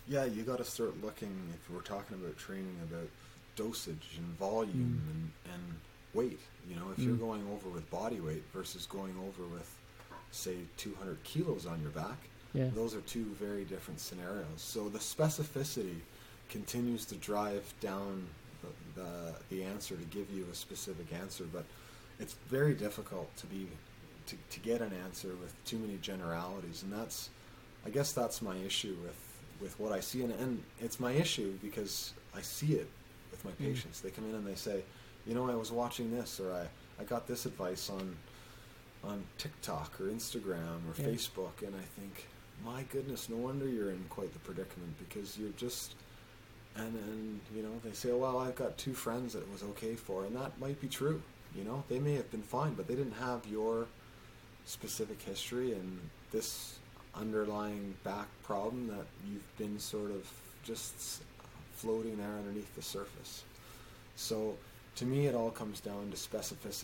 Yeah, you got to start looking, if we're talking about training, about dosage and volume and weight. If you're going over with body weight versus going over with, say, 200 kilos on your back, those are two very different scenarios. So the specificity continues to drive down the answer, to give you a specific answer, but it's very difficult to get an answer with too many generalities. And that's, I guess, that's my issue with what I see, and it's my issue because I see it with my patients. They come in and they say, I was watching this, or I got this advice on TikTok or Instagram or Facebook, and I think, my goodness, no wonder you're in quite the predicament, because you're just, and they say, well, I've got 2 friends that it was okay for, and that might be true. They may have been fine, but they didn't have your specific history and this underlying back problem that you've been sort of just floating there underneath the surface. So to me, it all comes down to specificity.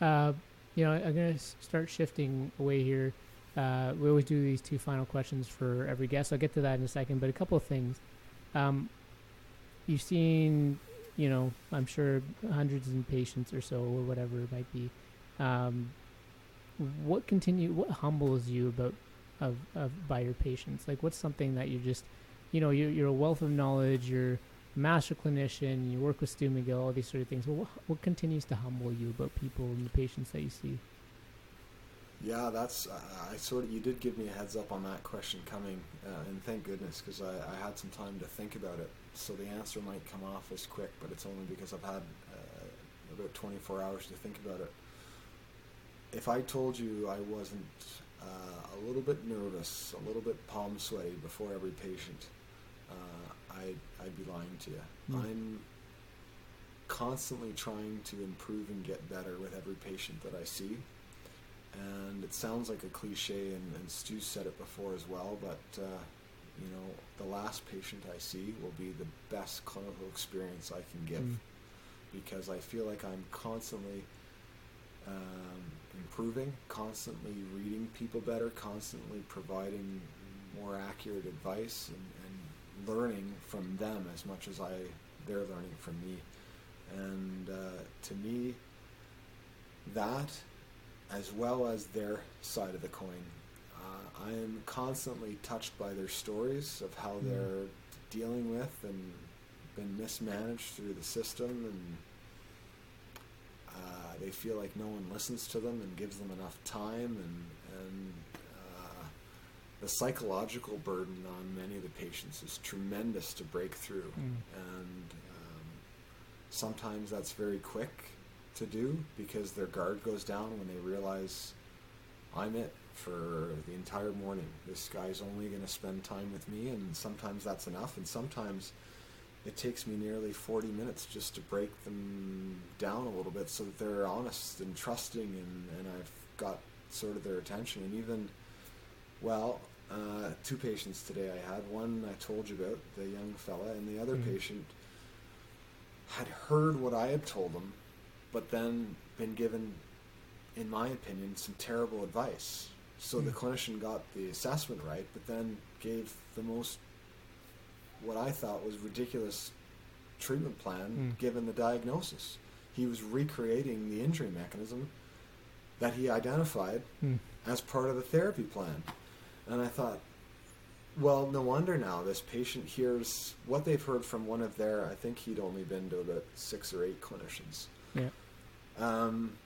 I'm going to start shifting away here. We always do these two final questions for every guest. I'll get to that in a second, but a couple of things. You've seen, I'm sure hundreds of patients or so, or whatever it might be. What humbles you by your patients? Like, what's something that you just, you're a wealth of knowledge, you're a master clinician, you work with Stu McGill, all these sort of things. Well, what continues to humble you about people and the patients that you see? Yeah, that's, you did give me a heads up on that question coming, and thank goodness, because I had some time to think about it. So the answer might come off as quick, but it's only because I've had about 24 hours to think about it. If I told you I wasn't a little bit nervous, a little bit palm sweaty before every patient, I'd be lying to you. Mm. I'm constantly trying to improve and get better with every patient that I see. And it sounds like a cliche, and Stu said it before as well, but the last patient I see will be the best clinical experience I can give, because I feel like I'm constantly improving, constantly reading people better, constantly providing more accurate advice, and learning from them as much as they're learning from me. And to me, that, as well as their side of the coin. I am constantly touched by their stories of how they're dealing with and been mismanaged through the system, and they feel like no one listens to them and gives them enough time, and the psychological burden on many of the patients is tremendous to break through, and sometimes that's very quick to do because their guard goes down when they realize I'm it for the entire morning. This guy's only going to spend time with me, and sometimes that's enough, and sometimes it takes me nearly 40 minutes just to break them down a little bit so that they're honest and trusting, and I've got sort of their attention. And even, two patients today I had. One I told you about, the young fella, and the other patient had heard what I had told him, but then been given, in my opinion, some terrible advice. So the clinician got the assessment right, but then gave the most, what I thought was ridiculous treatment plan, given the diagnosis. He was recreating the injury mechanism that he identified as part of the therapy plan. And I thought, well, no wonder now this patient hears what they've heard from one of their, I think he'd only been to about 6 or 8 clinicians. Yeah.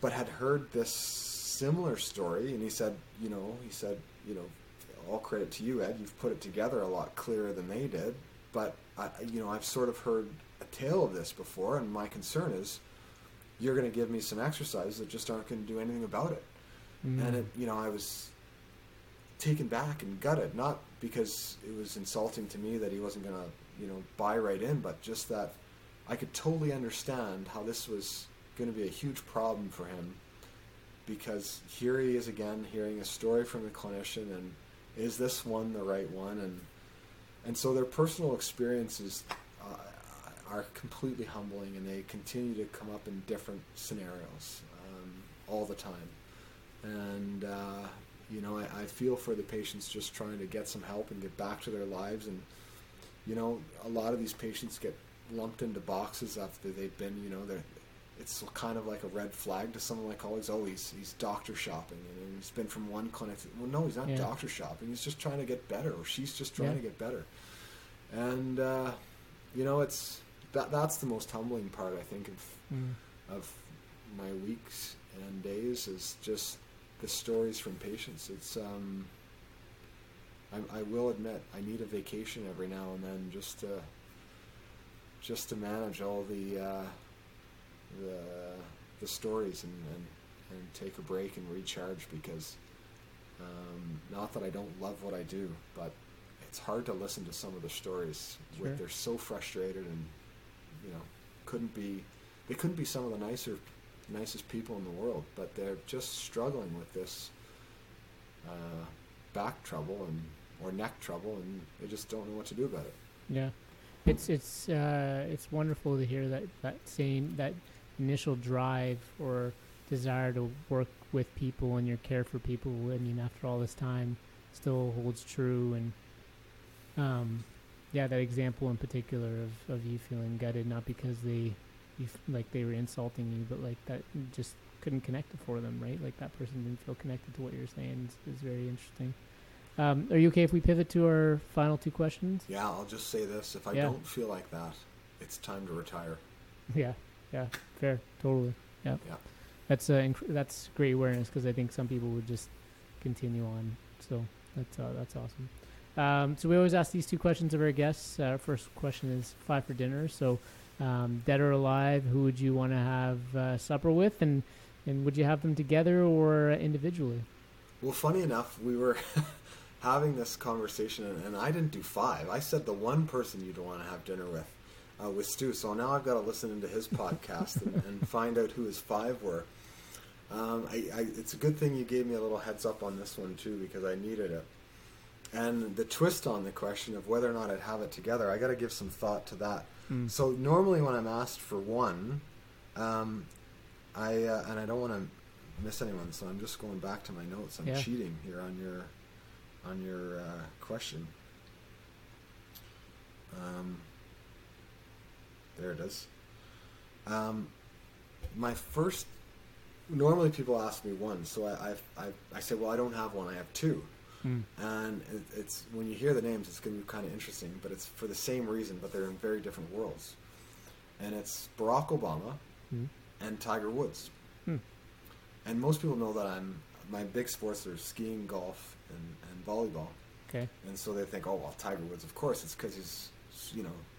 But had heard this similar story, and he said, all credit to you, Ed, you've put it together a lot clearer than they did, but I've sort of heard a tale of this before, and my concern is you're going to give me some exercises that just aren't going to do anything about it. And it, I was taken back and gutted, not because it was insulting to me that he wasn't going to, buy right in, but just that I could totally understand how this was going to be a huge problem for him, because here he is again hearing a story from the clinician, and is this one the right one? And so their personal experiences are completely humbling, and they continue to come up in different scenarios all the time. And I feel for the patients just trying to get some help and get back to their lives. And a lot of these patients get lumped into boxes after they've been, it's kind of like a red flag to some of my colleagues. Oh, he's doctor shopping, and he's been from one clinic to, well, no, he's not doctor shopping. He's just trying to get better, or she's just trying to get better. And it's that's the most humbling part, I think, of my weeks and days, is just the stories from patients. It's I will admit I need a vacation every now and then just to manage all the stories and take a break and recharge, because not that I don't love what I do, but it's hard to listen to some of the stories where they're so frustrated, and they couldn't be some of the nicer nicest people in the world, but they're just struggling with this back trouble or neck trouble, and they just don't know what to do about it. Yeah, it's wonderful to hear that same, that initial drive or desire to work with people and your care for people. I mean, after all this time, still holds true, and that example in particular of you feeling gutted, not because they were insulting you, but like that just couldn't connect it for them, right? Like that person didn't feel connected to what you're saying is very interesting. Are you okay if we pivot to our final two questions? Yeah, I'll just say this. If I don't feel like that, it's time to retire. Yeah, fair, totally. Yeah. That's great awareness, because I think some people would just continue on. So that's awesome. So we always ask these two questions of our guests. Our first question is five for dinner. So dead or alive, who would you want to have supper with, and would you have them together or individually? Well, funny enough, we were having this conversation, and I didn't do five. I said the one person you'd want to have dinner with Stu. So now I've got to listen into his podcast and find out who his five were. It's a good thing you gave me a little heads up on this one too, because I needed it. And the twist on the question of whether or not I'd have it together, I got to give some thought to that. Mm. So normally when I'm asked for one, I don't want to miss anyone, so I'm just going back to my notes. I'm cheating here on your question. There it is. Normally people ask me one, so I say, well, I don't have one. I have two. Mm. And it's when you hear the names, it's going to be kind of interesting, but it's for the same reason, but they're in very different worlds. And it's Barack Obama and Tiger Woods. Mm. And most people know that my big sports are skiing, golf, and volleyball. Okay. And so they think, oh, well, Tiger Woods, of course, it's because he's,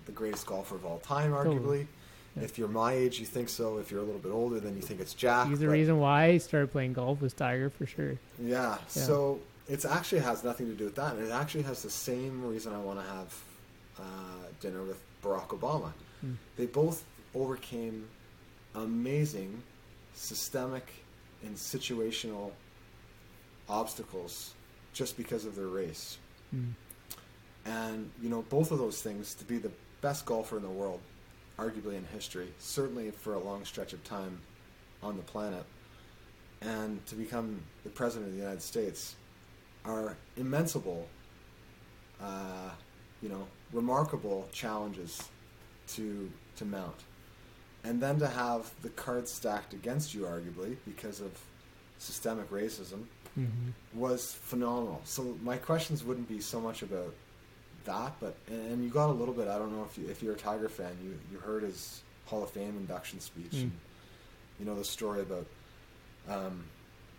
the greatest golfer of all time, arguably. Yeah. If you're my age, you think so. If you're a little bit older, then you think it's Jack. He's the reason why I started playing golf was Tiger, for sure. Yeah. So it actually has nothing to do with that. And it actually has the same reason I want to have dinner with Barack Obama. Mm. They both overcame amazing systemic and situational obstacles just because of their race. Mm. And, both of those things, to be the best golfer in the world, arguably in history, certainly for a long stretch of time on the planet, and to become the president of the United States, are immenseable, remarkable challenges to mount. And then to have the cards stacked against you, arguably, because of systemic racism, was phenomenal. So my questions wouldn't be so much about that, but, and you got a little bit, I don't know if you're a Tiger fan, you heard his Hall of Fame induction speech, and the story about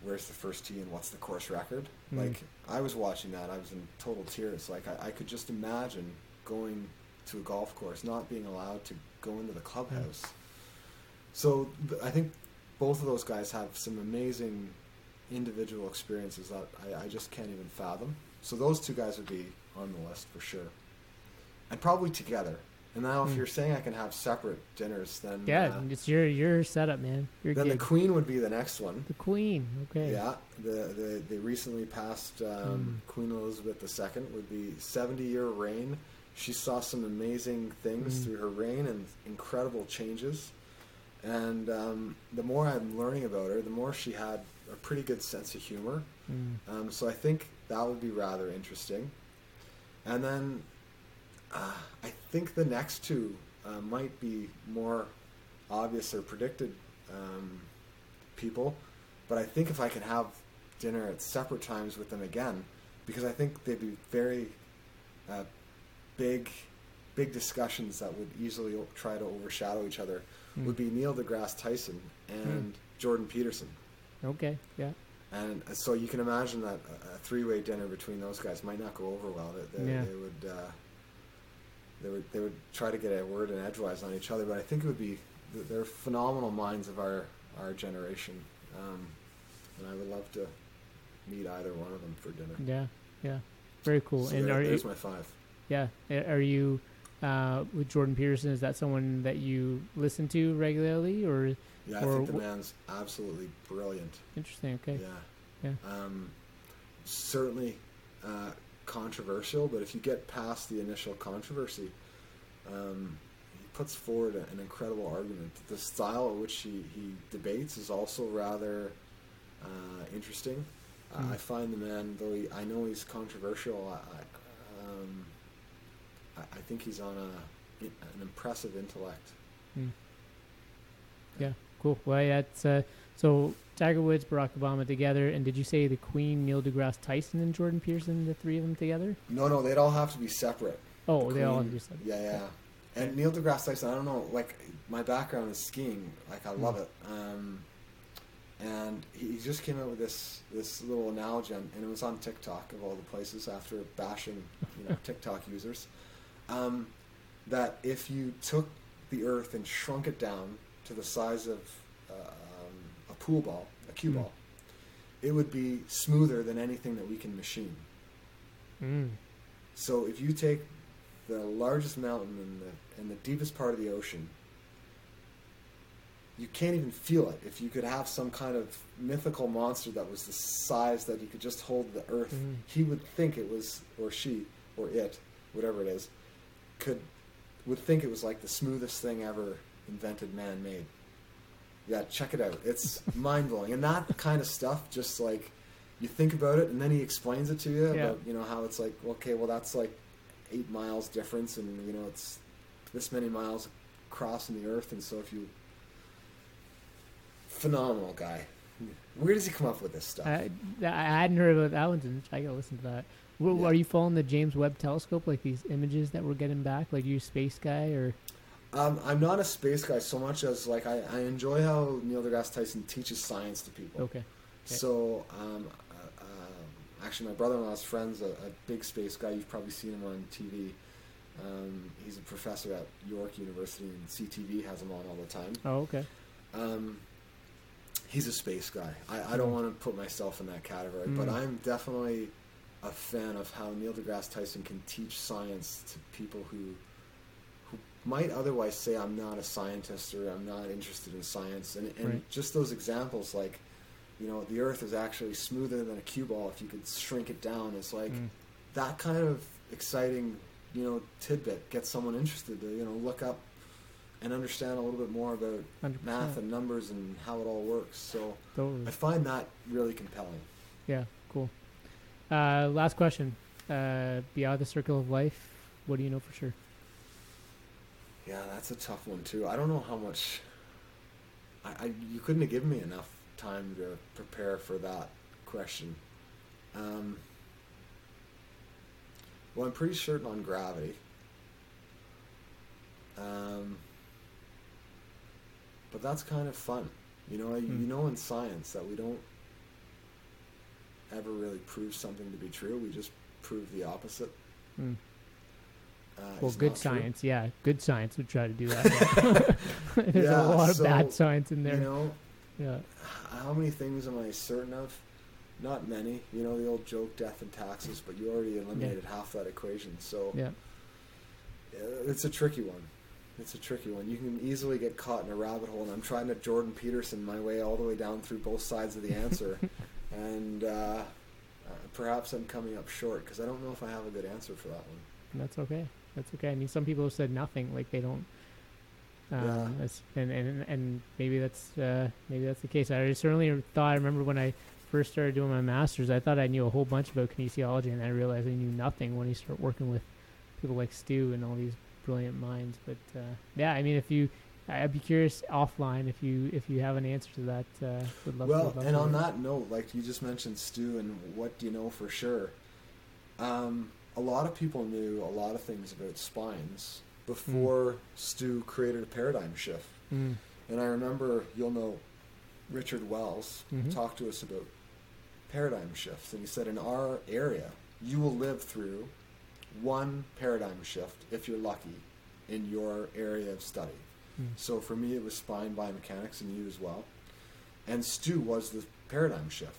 where's the first tee and what's the course record? Like, I was watching that. I was in total tears. Like, I could just imagine going to a golf course, not being allowed to go into the clubhouse. So I think both of those guys have some amazing individual experiences that I just can't even fathom. So those two guys would be on the list for sure. And probably together. And now if you're saying I can have separate dinners, then... Yeah, it's your setup, man. Then the Queen would be the next one. The Queen, okay. Yeah, the recently passed Queen Elizabeth II would be 70-year reign. She saw some amazing things through her reign and incredible changes. And the more I'm learning about her, the more she had a pretty good sense of humor. So I think that would be rather interesting. And then... I think the next two might be more obvious or predicted people, but I think if I can have dinner at separate times with them again, because I think they'd be very big discussions that would easily try to overshadow each other, would be Neil deGrasse Tyson and Jordan Peterson. Okay, yeah. And so you can imagine that a three-way dinner between those guys might not go over well. They would... They would try to get a word in edgewise on each other, but I think it would be, they're phenomenal minds of our generation, and I would love to meet either one of them for dinner. Yeah, very cool. So and there's my five. Yeah, are you with Jordan Peterson? Is that someone that you listen to regularly, or? Yeah, I think the man's absolutely brilliant. Interesting. Okay. Yeah. Yeah. Certainly controversial, but if you get past the initial controversy, he puts forward an incredible argument. The style in which he debates is also rather interesting. I find the man, though I know he's controversial, I think he's on an impressive intellect. Mm. Yeah, cool. Well, yeah, it's, so Tiger Woods, Barack Obama together, and did you say the Queen, Neil deGrasse Tyson, and Jordan Peterson, the three of them together? No, they'd all have to be separate. Oh, they all have to be separate. Yeah. And Neil deGrasse Tyson, I don't know, like, my background is skiing. Like, I love it. And he just came out with this little analogy, and it was on TikTok of all the places after bashing, TikTok users, that if you took the Earth and shrunk it down to the size of a pool ball, a cue ball, it would be smoother than anything that we can machine. Mm. So if you take the largest mountain and the deepest part of the ocean, you can't even feel it. If you could have some kind of mythical monster that was the size that you could just hold the Earth, he would think it was, or she, or it, whatever it is, would think it was like the smoothest thing ever invented, man-made. Yeah, check it out. It's mind-blowing. And that kind of stuff, just like, you think about it, and then he explains it to you about, how it's like, okay, well, that's like 8 miles difference, and, it's this many miles crossing the Earth, and so if you... Phenomenal guy. Where does he come up with this stuff? I hadn't heard about that one. I gotta listen to that. Are you following the James Webb telescope, like these images that we're getting back? Like, are you a space guy, or? I'm not a space guy so much as, like, I enjoy how Neil deGrasse Tyson teaches science to people. Okay. So, actually, my brother-in-law's friend's a big space guy. You've probably seen him on TV. He's a professor at York University, and CTV has him on all the time. Oh, okay. He's a space guy. I don't want to put myself in that category, but I'm definitely a fan of how Neil deGrasse Tyson can teach science to people who might otherwise say, I'm not a scientist, or I'm not interested in science. And right. Just those examples, like, the Earth is actually smoother than a cue ball if you could shrink it down. It's like that kind of exciting, tidbit gets someone interested to, look up and understand a little bit more about 100%. Math and numbers and how it all works. So totally. I find that really compelling. Yeah, cool. Last question. Beyond the circle of life, what do you know for sure? Yeah, that's a tough one too. I don't know how much... you couldn't have given me enough time to prepare for that question. Well, I'm pretty certain on gravity. But that's kind of fun. In science that we don't ever really prove something to be true. We just prove the opposite. Mm. Well, good science. True. Yeah. Good science would try to do that. There's a lot of bad science in there. How many things am I certain of? Not many. The old joke, death and taxes, but you already eliminated half that equation. So it's a tricky one. It's a tricky one. You can easily get caught in a rabbit hole, and I'm trying to Jordan Peterson my way all the way down through both sides of the answer, and perhaps I'm coming up short because I don't know if I have a good answer for that one. That's okay. I mean, some people have said nothing, like they don't. And maybe that's the case. I certainly thought. I remember when I first started doing my master's, I thought I knew a whole bunch about kinesiology, and I realized I knew nothing when you start working with people like Stu and all these brilliant minds. But I'd be curious offline if you have an answer to that. Would love well, to love and on that note, like you just mentioned Stu and what do you know for sure, a lot of people knew a lot of things about spines before Stu created a paradigm shift. And I remember, you'll know Richard Wells talked to us about paradigm shifts, and he said in our area you will live through one paradigm shift if you're lucky in your area of study. So for me it was spine biomechanics, and you as well, and Stu was the paradigm shift.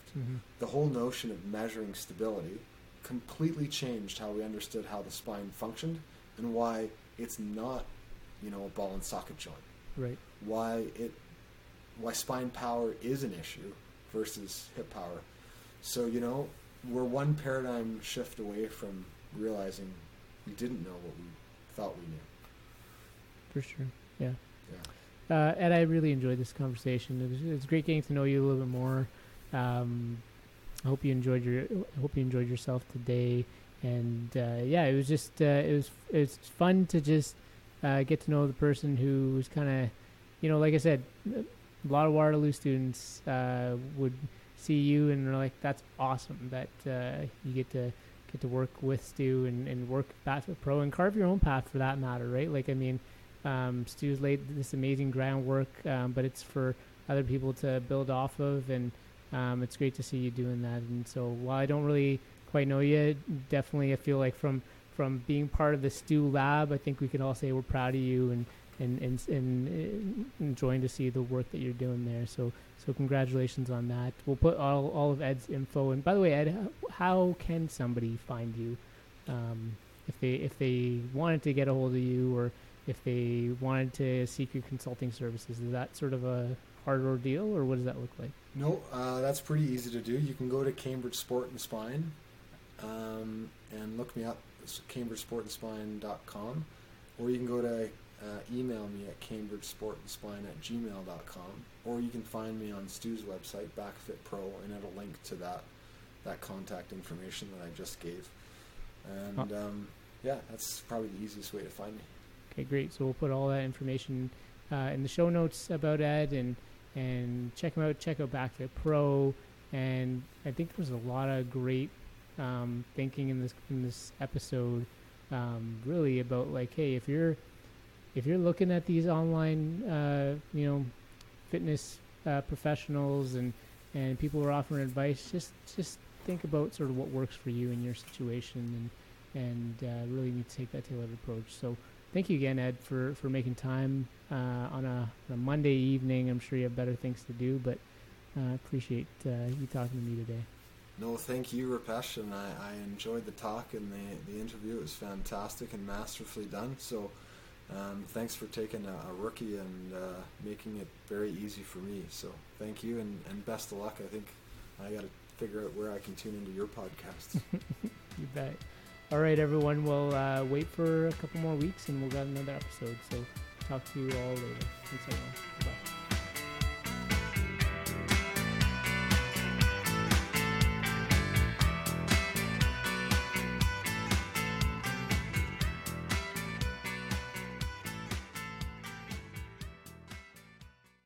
The whole notion of measuring stability completely changed how we understood how the spine functioned and why it's not, a ball and socket joint. Right. Why spine power is an issue versus hip power. So, we're one paradigm shift away from realizing we didn't know what we thought we knew. For sure. Yeah. Yeah. And I really enjoyed this conversation. It's great getting to know you a little bit more. I hope you enjoyed yourself today. And it was just it's fun to just get to know the person who was kind of, like I said, a lot of Waterloo students would see you and they're like, that's awesome that you get to work with Stu and work BackFit Pro and carve your own path for that matter, right? Like, I mean, Stu's laid this amazing groundwork, but it's for other people to build off of, and it's great to see you doing that. And so while I don't really quite know you, definitely I feel like from being part of the Stu lab, I think we can all say we're proud of you and enjoying to see the work that you're doing there. So congratulations on that. We'll put all of Ed's info. And by the way, Ed, how can somebody find you if they wanted to get a hold of you, or if they wanted to seek your consulting services? Is that sort of a hard ordeal, or what does that look like? No, that's pretty easy to do. You can go to Cambridge Sport and Spine and look me up. It's cambridgesportandspine.com, or you can go to email me at cambridgesportandspine@gmail.com, or you can find me on Stu's website, BackFit Pro, and it'll link to that contact information that I just gave. And that's probably the easiest way to find me. Okay, great. So we'll put all that information in the show notes about Ed, and check him out. Check out BackFit Pro, and I think there's a lot of great thinking in this episode, really about like, hey, if you're looking at these online, fitness professionals and people who are offering advice, just think about sort of what works for you in your situation, and really need to take that tailored approach. So thank you again, Ed, for making time on a Monday evening. I'm sure you have better things to do, but I appreciate you talking to me today. No, thank you, Rupesh, and I enjoyed the talk and the interview. It was fantastic and masterfully done. So thanks for taking a rookie and making it very easy for me. So thank you, and best of luck. I think I got to figure out where I can tune into your podcast. You bet. All right, everyone. We'll wait for a couple more weeks, and we'll get another episode. So talk to you all later. Thanks, everyone. Bye.